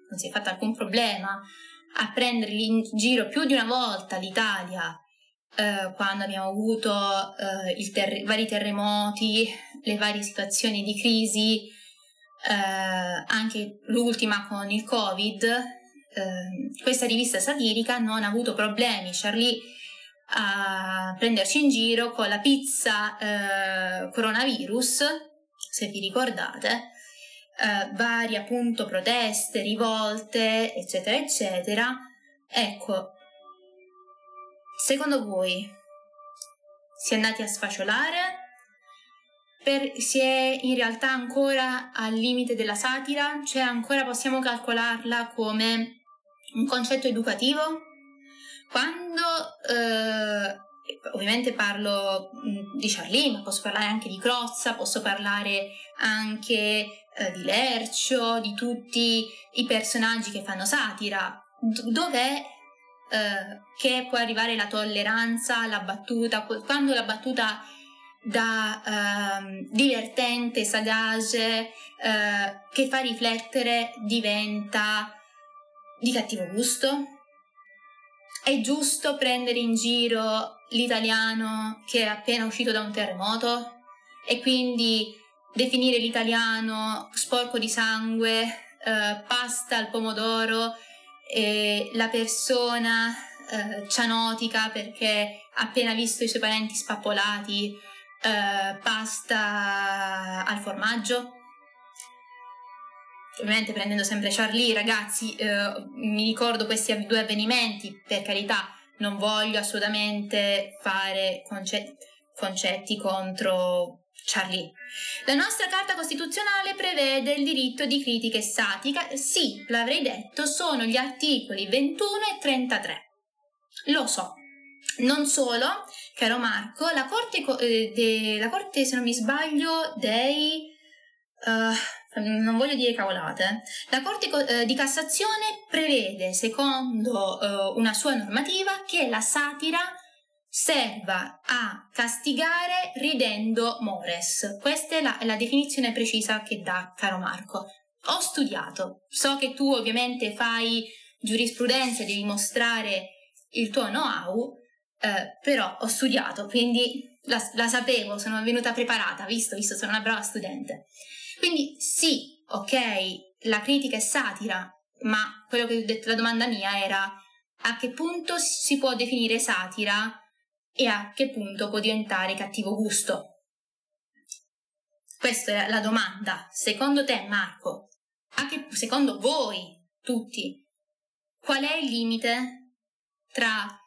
non si è fatta alcun problema a prenderli in giro più di una volta l'Italia, Uh, quando abbiamo avuto uh, i ter- vari terremoti, le varie situazioni di crisi, uh, anche l'ultima con il Covid, uh, questa rivista satirica non ha avuto problemi, Charlie, a prenderci in giro con la pizza uh, coronavirus, se vi ricordate, uh, varie appunto proteste, rivolte, eccetera, eccetera. Ecco, secondo voi si è andati a sfasciolare? Per, si è in realtà ancora al limite della satira? Cioè ancora possiamo calcolarla come un concetto educativo? Quando, eh, ovviamente parlo di Charlie, ma posso parlare anche di Crozza, posso parlare anche eh, di Lercio, di tutti i personaggi che fanno satira. D- dov'è? Uh, che può arrivare la tolleranza, la battuta, quando la battuta da uh, divertente, sagace, uh, che fa riflettere, diventa di cattivo gusto? È giusto prendere in giro l'italiano che è appena uscito da un terremoto e quindi definire l'italiano sporco di sangue, eh, pasta al pomodoro e la persona eh, cianotica perché ha appena visto i suoi parenti spappolati, eh, pasta al formaggio. Ovviamente prendendo sempre Charlie, ragazzi, eh, mi ricordo questi due avvenimenti, per carità, non voglio assolutamente fare concetti, concetti contro Charlie. La nostra carta costituzionale prevede il diritto di critica e satira. Sì, l'avrei detto, sono gli articoli ventuno e trentatré. Lo so. Non solo, caro Marco, la corte, eh, de, la corte se non mi sbaglio, dei... Uh, non voglio dire cavolate, la Corte di Cassazione prevede, secondo una sua normativa, che la satira serva a castigare ridendo mores. Questa è la, la definizione precisa che dà, caro Marco. Ho studiato, so che tu ovviamente fai giurisprudenza, devi mostrare il tuo know-how, eh, però ho studiato, quindi la, la sapevo, sono venuta preparata, visto, visto, sono una brava studente. Quindi sì, ok, la critica è satira, ma quello che ho detto, la domanda mia era a che punto si può definire satira e a che punto può diventare cattivo gusto? Questa è la domanda. Secondo te, Marco, a che, secondo voi tutti, qual è il limite tra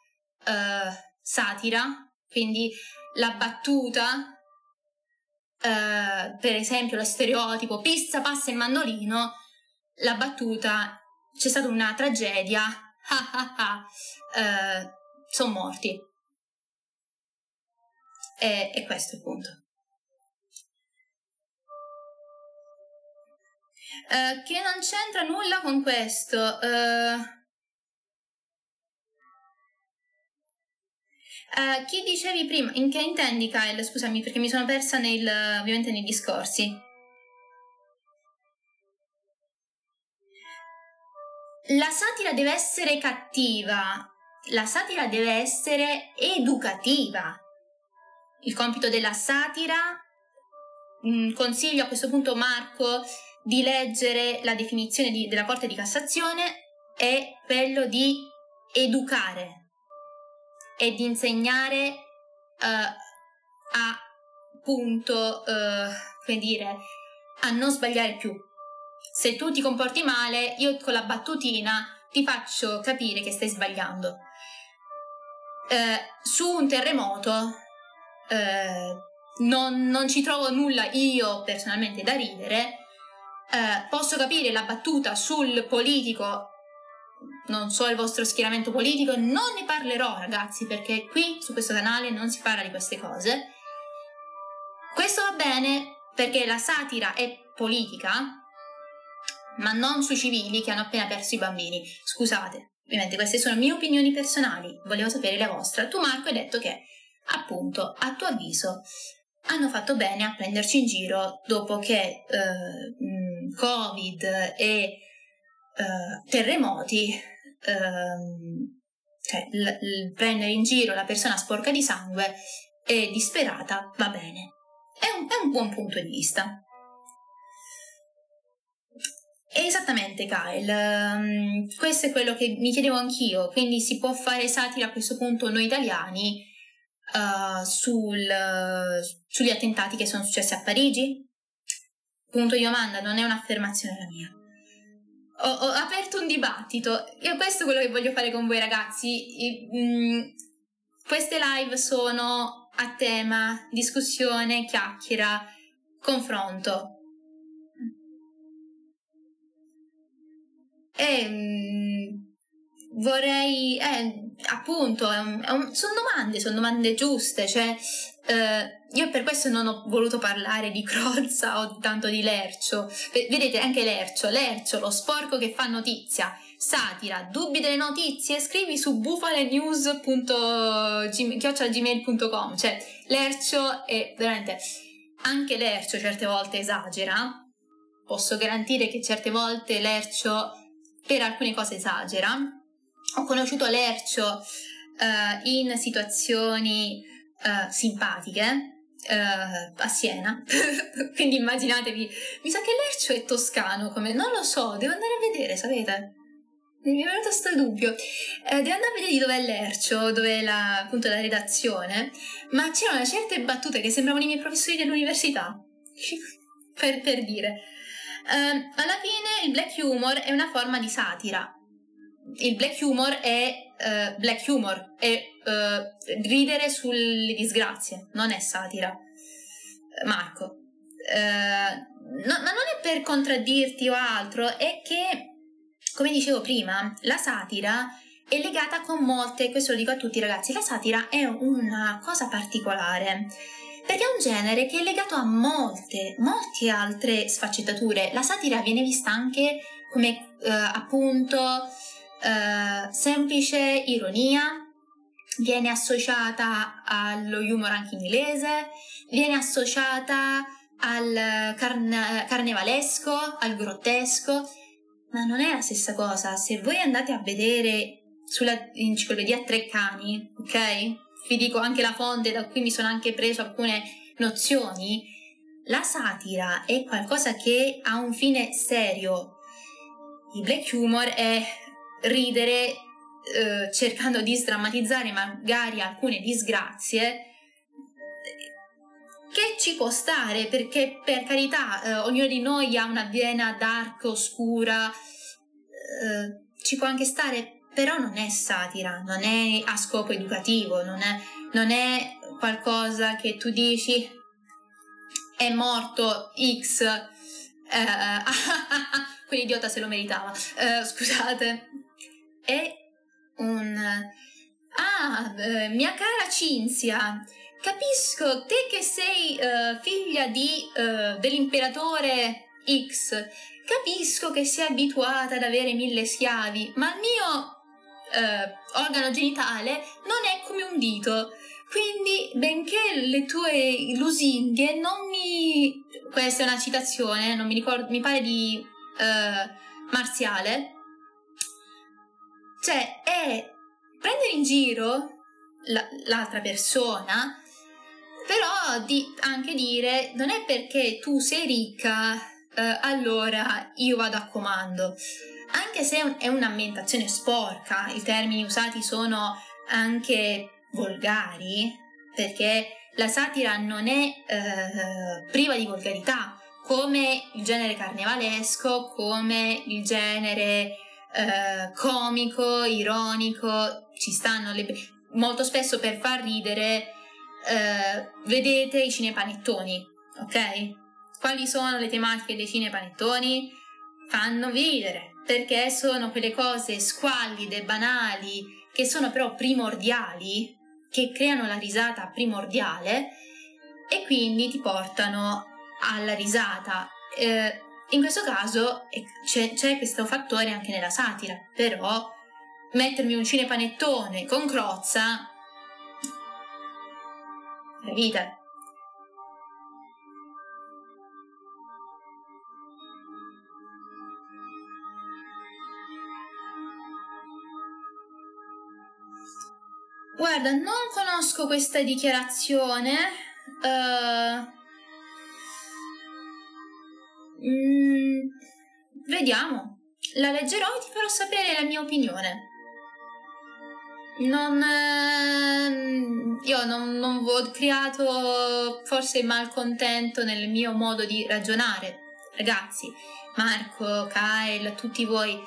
uh, satira, quindi la battuta, Uh, per esempio lo stereotipo pizza, passa e mandolino, la battuta c'è stata una tragedia, ah, ah, ah, uh, sono morti, e, e questo è il punto. Uh, che non c'entra nulla con questo, uh, Uh, chi dicevi prima? In che intendi, Kyle? Scusami, perché mi sono persa nel, ovviamente nei discorsi. La satira deve essere cattiva. La satira deve essere educativa. Il compito della satira... Mh, consiglio a questo punto, Marco, di leggere la definizione di, della Corte di Cassazione, è quello di educare e di insegnare uh, a appunto, uh, come dire, a non sbagliare più. Se tu ti comporti male, io con la battutina ti faccio capire che stai sbagliando. Uh, su un terremoto uh, non, non ci trovo nulla io personalmente da ridere, uh, posso capire la battuta sul politico. Non so il vostro schieramento politico, non ne parlerò, ragazzi, perché qui su questo canale non si parla di queste cose. Questo va bene perché la satira è politica, ma non sui civili che hanno appena perso i bambini. Scusate, ovviamente queste sono mie opinioni personali, volevo sapere la vostra. Tu, Marco, hai detto che appunto a tuo avviso hanno fatto bene a prenderci in giro dopo che eh, Covid e Uh, terremoti, uh, cioè l- l- prendere in giro la persona sporca di sangue e disperata va bene, è un, è un buon punto di vista. Esattamente, Kyle, um, questo è quello che mi chiedevo anch'io, quindi si può fare satira a questo punto noi italiani uh, sul, uh, sugli attentati che sono successi a Parigi? Punto di domanda, non è un'affermazione la mia. Ho, ho aperto un dibattito, e questo è quello che voglio fare con voi, ragazzi. I, mh, queste live sono a tema discussione, chiacchiera, confronto. E mh, vorrei, eh, appunto, è un, è un, sono domande, sono domande giuste, cioè eh, io per questo non ho voluto parlare di Crozza o tanto di Lercio. Vedete, anche Lercio, Lercio, lo sporco che fa notizia. Satira, dubbi delle notizie, scrivi su bufalenews punto gmail punto com. Cioè, Lercio è veramente... Anche Lercio certe volte esagera. Posso garantire che certe volte Lercio per alcune cose esagera. Ho conosciuto Lercio uh, in situazioni uh, simpatiche. eh, a Siena, quindi immaginatevi, mi sa che Lercio è toscano, come non lo so, devo andare a vedere, sapete? Mi è venuto questo dubbio, eh, devo andare a vedere di dove è Lercio, dove è la, appunto la redazione, ma c'erano certe battute che sembravano i miei professori dell'università, per, per dire. Eh, alla fine il black humor è una forma di satira, il black humor è eh, black humor, è eh, ridere sulle disgrazie, non è satira, Marco. Eh, no, ma non è per contraddirti o altro, è che, come dicevo prima, la satira è legata con molte, questo lo dico a tutti i ragazzi, la satira è una cosa particolare, perché è un genere che è legato a molte, molte altre sfaccettature. La satira viene vista anche come eh, appunto eh, semplice ironia, viene associata allo humor anche inglese, viene associata al carne- carnevalesco, al grottesco. Ma non è la stessa cosa. Se voi andate a vedere sulla enciclopedia Treccani, ok? Vi dico anche la fonte da cui mi sono anche preso alcune nozioni. La satira è qualcosa che ha un fine serio. Il black humor è ridere eh, cercando di sdrammatizzare magari alcune disgrazie, che ci può stare, perché per carità eh, ognuno di noi ha una vena dark, oscura, eh, ci può anche stare, però non è satira, non è a scopo educativo, non è, non è qualcosa che tu dici è morto X, eh, quell'idiota se lo meritava, eh, scusate, è un... Ah, eh, mia cara Cinzia, capisco te che sei uh, figlia di, uh, dell'imperatore X, capisco che sei abituata ad avere mille schiavi, ma il mio uh, organo genitale non è come un dito, quindi benché le tue lusinghe non mi... Questa è una citazione, non mi ricordo, mi pare di uh, Marziale, cioè è prendere in giro la, l'altra persona, però di, anche dire non è perché tu sei ricca eh, allora io vado a comando, anche se è, un, è un'ambientazione sporca, i termini usati sono anche volgari, perché la satira non è eh, priva di volgarità, come il genere carnevalesco, come il genere eh, comico, ironico, ci stanno le, molto spesso per far ridere. Uh, vedete i cinepanettoni, ok? Quali sono le tematiche dei cinepanettoni? Fanno ridere, perché sono quelle cose squallide, banali, che sono però primordiali, che creano la risata primordiale e quindi ti portano alla risata. Uh, in questo caso c'è, c'è questo fattore anche nella satira, però mettermi un cinepanettone con Crozza, vita. Guarda, non conosco questa dichiarazione. Uh, mm, vediamo, la leggerò e ti farò sapere la mia opinione. Non, ehm, io non, non ho creato forse malcontento nel mio modo di ragionare, ragazzi. Marco, Kyle, tutti voi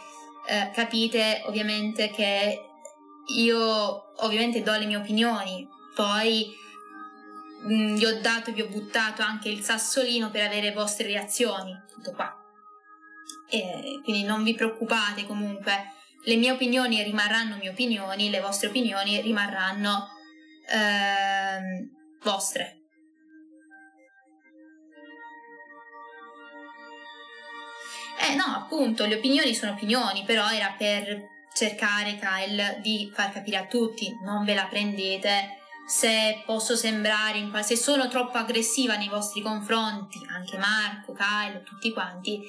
eh, capite ovviamente che io ovviamente do le mie opinioni, poi mh, vi ho dato e vi ho buttato anche il sassolino per avere le vostre reazioni, tutto qua, e quindi non vi preoccupate, comunque le mie opinioni rimarranno mie opinioni, le vostre opinioni rimarranno ehm, vostre. Eh no, appunto, le opinioni sono opinioni, però era per cercare, Kyle, di far capire a tutti, non ve la prendete se posso sembrare, in qual- se sono troppo aggressiva nei vostri confronti, anche Marco, Kyle, tutti quanti,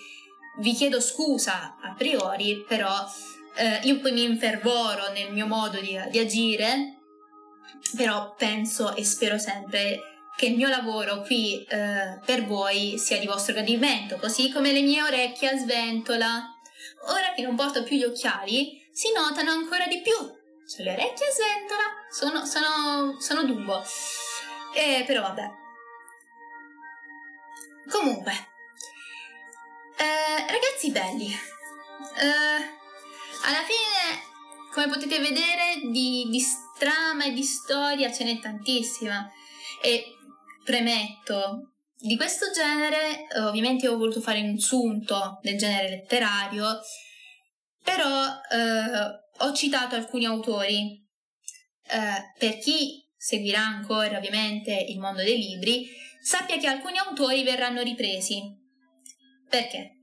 vi chiedo scusa a priori, però... Uh, io poi mi infervoro nel mio modo di, di agire, però penso e spero sempre che il mio lavoro qui eh, per voi sia di vostro gradimento, così come le mie orecchie a sventola. Ora che non porto più gli occhiali, si notano ancora di più. Cioè, le orecchie a sventola sono, sono, sono Dumbo. Eh, però vabbè. Comunque, eh, ragazzi belli, eh, alla fine, come potete vedere, di, di trama e di storia ce n'è tantissima. E premetto, di questo genere ovviamente ho voluto fare un sunto del genere letterario, però eh, ho citato alcuni autori. Eh, per chi seguirà ancora ovviamente il mondo dei libri, sappia che alcuni autori verranno ripresi. Perché?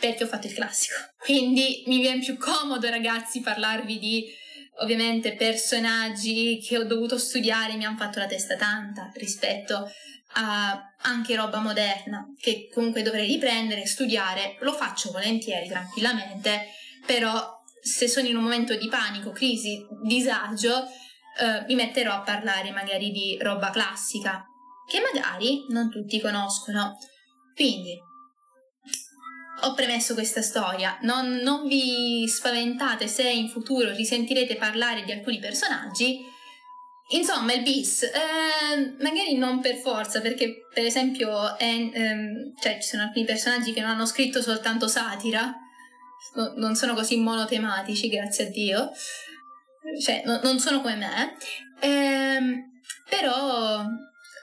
Perché ho fatto il classico, quindi mi viene più comodo, ragazzi, parlarvi di ovviamente personaggi che ho dovuto studiare e mi hanno fatto la testa tanta, rispetto a anche roba moderna che comunque dovrei riprendere, studiare. Lo faccio volentieri, tranquillamente, però se sono in un momento di panico, crisi, disagio, eh, mi metterò a parlare magari di roba classica che magari non tutti conoscono. Quindi ho premesso questa storia, non, non vi spaventate se in futuro risentirete parlare di alcuni personaggi. Insomma, il bis, eh, magari non per forza, perché per esempio eh, ehm, cioè, ci sono alcuni personaggi che non hanno scritto soltanto satira, no, non sono così monotematici, grazie a Dio, cioè no, non sono come me, eh, però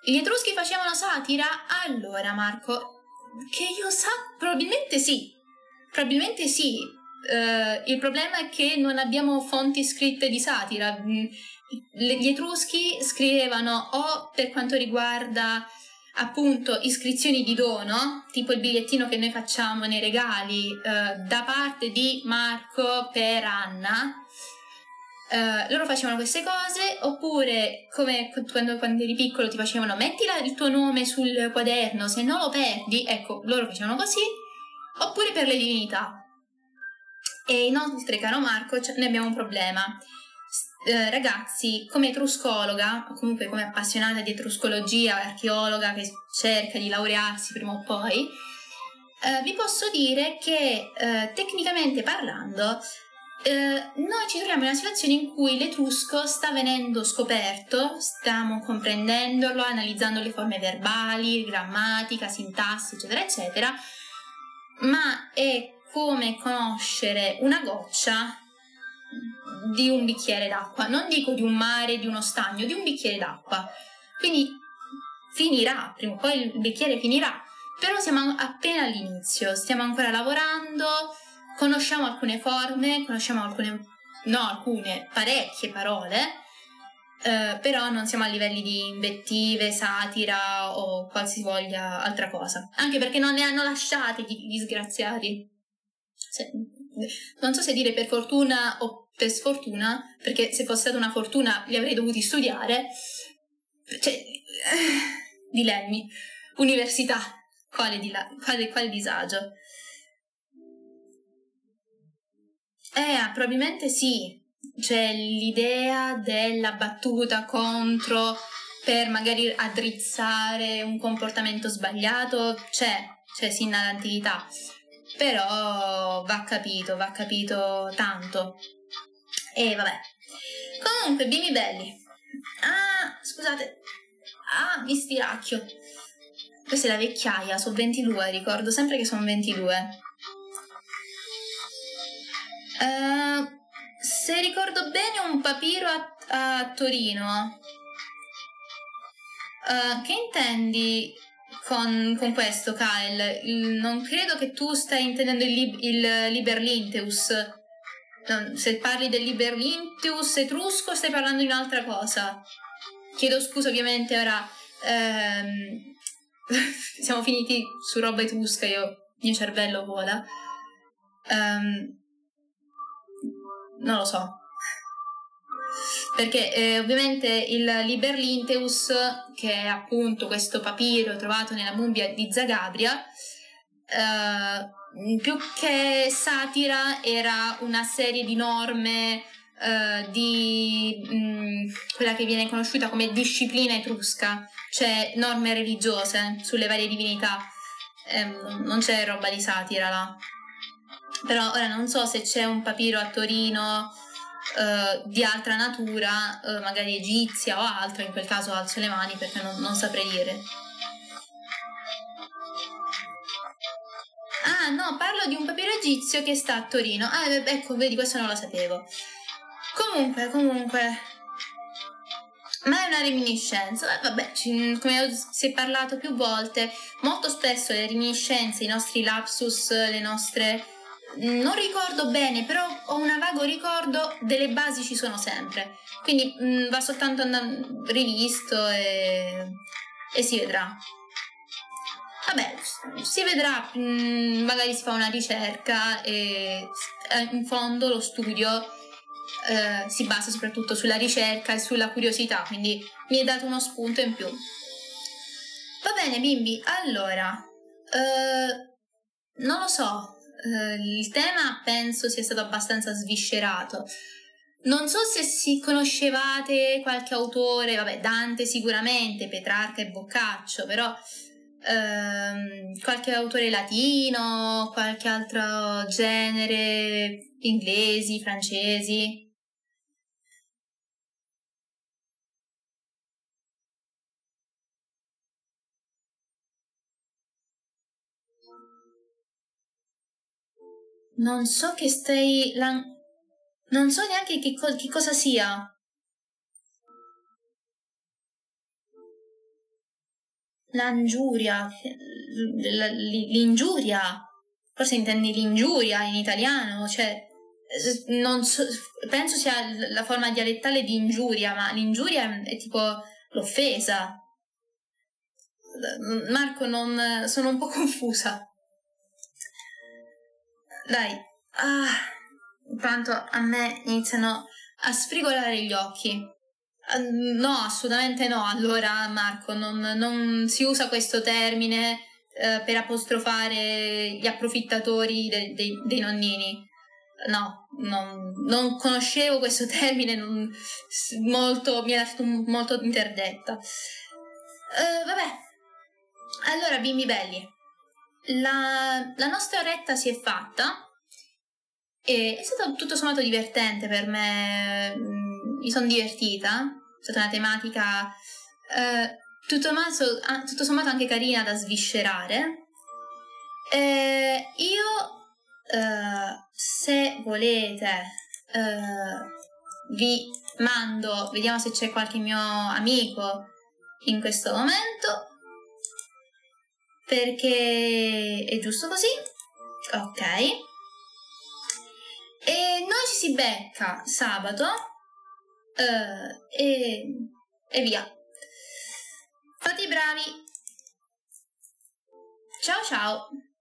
gli Etruschi facevano satira? Allora, Marco, che io sa, probabilmente sì, probabilmente sì, uh, il problema è che non abbiamo fonti scritte di satira. Gli Etruschi scrivevano o per quanto riguarda appunto iscrizioni di dono, tipo il bigliettino che noi facciamo nei regali uh, da parte di Marco per Anna, uh, loro facevano queste cose, oppure come quando, quando eri piccolo ti facevano metti il tuo nome sul quaderno se no lo perdi, ecco, loro facevano così, oppure per le divinità. E inoltre, caro Marco, cioè, noi abbiamo un problema. Eh, ragazzi, come etruscologa, o comunque come appassionata di etruscologia, archeologa che cerca di laurearsi prima o poi, eh, vi posso dire che eh, tecnicamente parlando Eh, noi ci troviamo in una situazione in cui l'etrusco sta venendo scoperto, stiamo comprendendolo, analizzando le forme verbali, grammatica, sintassi, eccetera, eccetera, ma è come conoscere una goccia di un bicchiere d'acqua, non dico di un mare, di uno stagno, di un bicchiere d'acqua. Quindi finirà, prima o poi il bicchiere finirà, però siamo appena all'inizio, stiamo ancora lavorando. Conosciamo alcune forme, conosciamo alcune, no alcune, parecchie parole, eh, però non siamo a livelli di invettive, satira o qualsiasi voglia altra cosa. Anche perché non ne hanno lasciate gli disgraziati. Se, non so se dire per fortuna o per sfortuna, perché se fosse stata una fortuna li avrei dovuti studiare. Cioè, dilemmi, università, quale, di là, quale, quale disagio. Eh, probabilmente sì, c'è l'idea della battuta contro per magari addrizzare un comportamento sbagliato, c'è, c'è sin dall'antichità, però va capito, va capito tanto. E vabbè, comunque bimbi belli, ah scusate, ah mi stiracchio, questa è la vecchiaia, sono ventidue, ricordo sempre che sono ventidue. Uh, se ricordo bene un papiro a, a Torino, uh, che intendi con, con questo, Kyle? Il, non credo che tu stai intendendo il, lib, il Liberlinteus. No, se parli del Liberlinteus etrusco stai parlando di un'altra cosa. Chiedo scusa ovviamente, ora ehm, siamo finiti su roba etrusca, io, il mio cervello vola. um, Non lo so, perché eh, ovviamente il Liberlinteus, che è appunto questo papiro trovato nella mummia di Zagabria, eh, più che satira era una serie di norme eh, di mh, quella che viene conosciuta come disciplina etrusca, cioè norme religiose sulle varie divinità. Eh, non c'è roba di satira là, però ora non so se c'è un papiro a Torino eh, di altra natura, eh, magari egizia o altro. In quel caso alzo le mani perché non, non saprei dire. Ah no, parlo di un papiro egizio che sta a Torino. Ah, ecco, vedi, questo non lo sapevo. Comunque, comunque, ma è una reminiscenza. Vabbè, come si è parlato più volte, molto spesso le reminiscenze, i nostri lapsus, le nostre... non ricordo bene, però ho un vago ricordo, delle basi ci sono sempre. Quindi mh, va soltanto and- rivisto e, e si vedrà. Vabbè, si vedrà, mh, magari si fa una ricerca e in fondo lo studio eh, si basa soprattutto sulla ricerca e sulla curiosità, quindi mi è dato uno spunto in più. Va bene bimbi, allora, eh, non lo so, eh, il tema penso sia stato abbastanza sviscerato. Non so se si conoscevate qualche autore, vabbè Dante sicuramente, Petrarca e Boccaccio, però... qualche autore latino, qualche altro genere, inglesi, francesi. Non so che stai... Lan... non so neanche che, co- che cosa sia. L'ingiuria, l'ingiuria, forse intendi l'ingiuria in italiano, cioè non so, penso sia la forma dialettale di ingiuria, ma l'ingiuria è tipo l'offesa. Marco, non, sono un po' confusa. Dai, ah, intanto a me iniziano a sfrigolare gli occhi. No, assolutamente no. Allora Marco, non, non si usa questo termine eh, per apostrofare gli approfittatori de, de, dei nonnini. No, non, non conoscevo questo termine, non, molto, mi ha lasciato molto interdetta. Eh, vabbè, allora bimbi belli, la, la nostra retta si è fatta e è stato tutto sommato divertente per me. Mi sono divertita, è stata una tematica eh, tutto, maso, tutto sommato anche carina da sviscerare. Eh, io, eh, se volete, eh, vi mando, vediamo se c'è qualche mio amico in questo momento, perché è giusto così, ok. E noi ci si becca sabato. Uh, e, e via, fate i bravi, ciao ciao.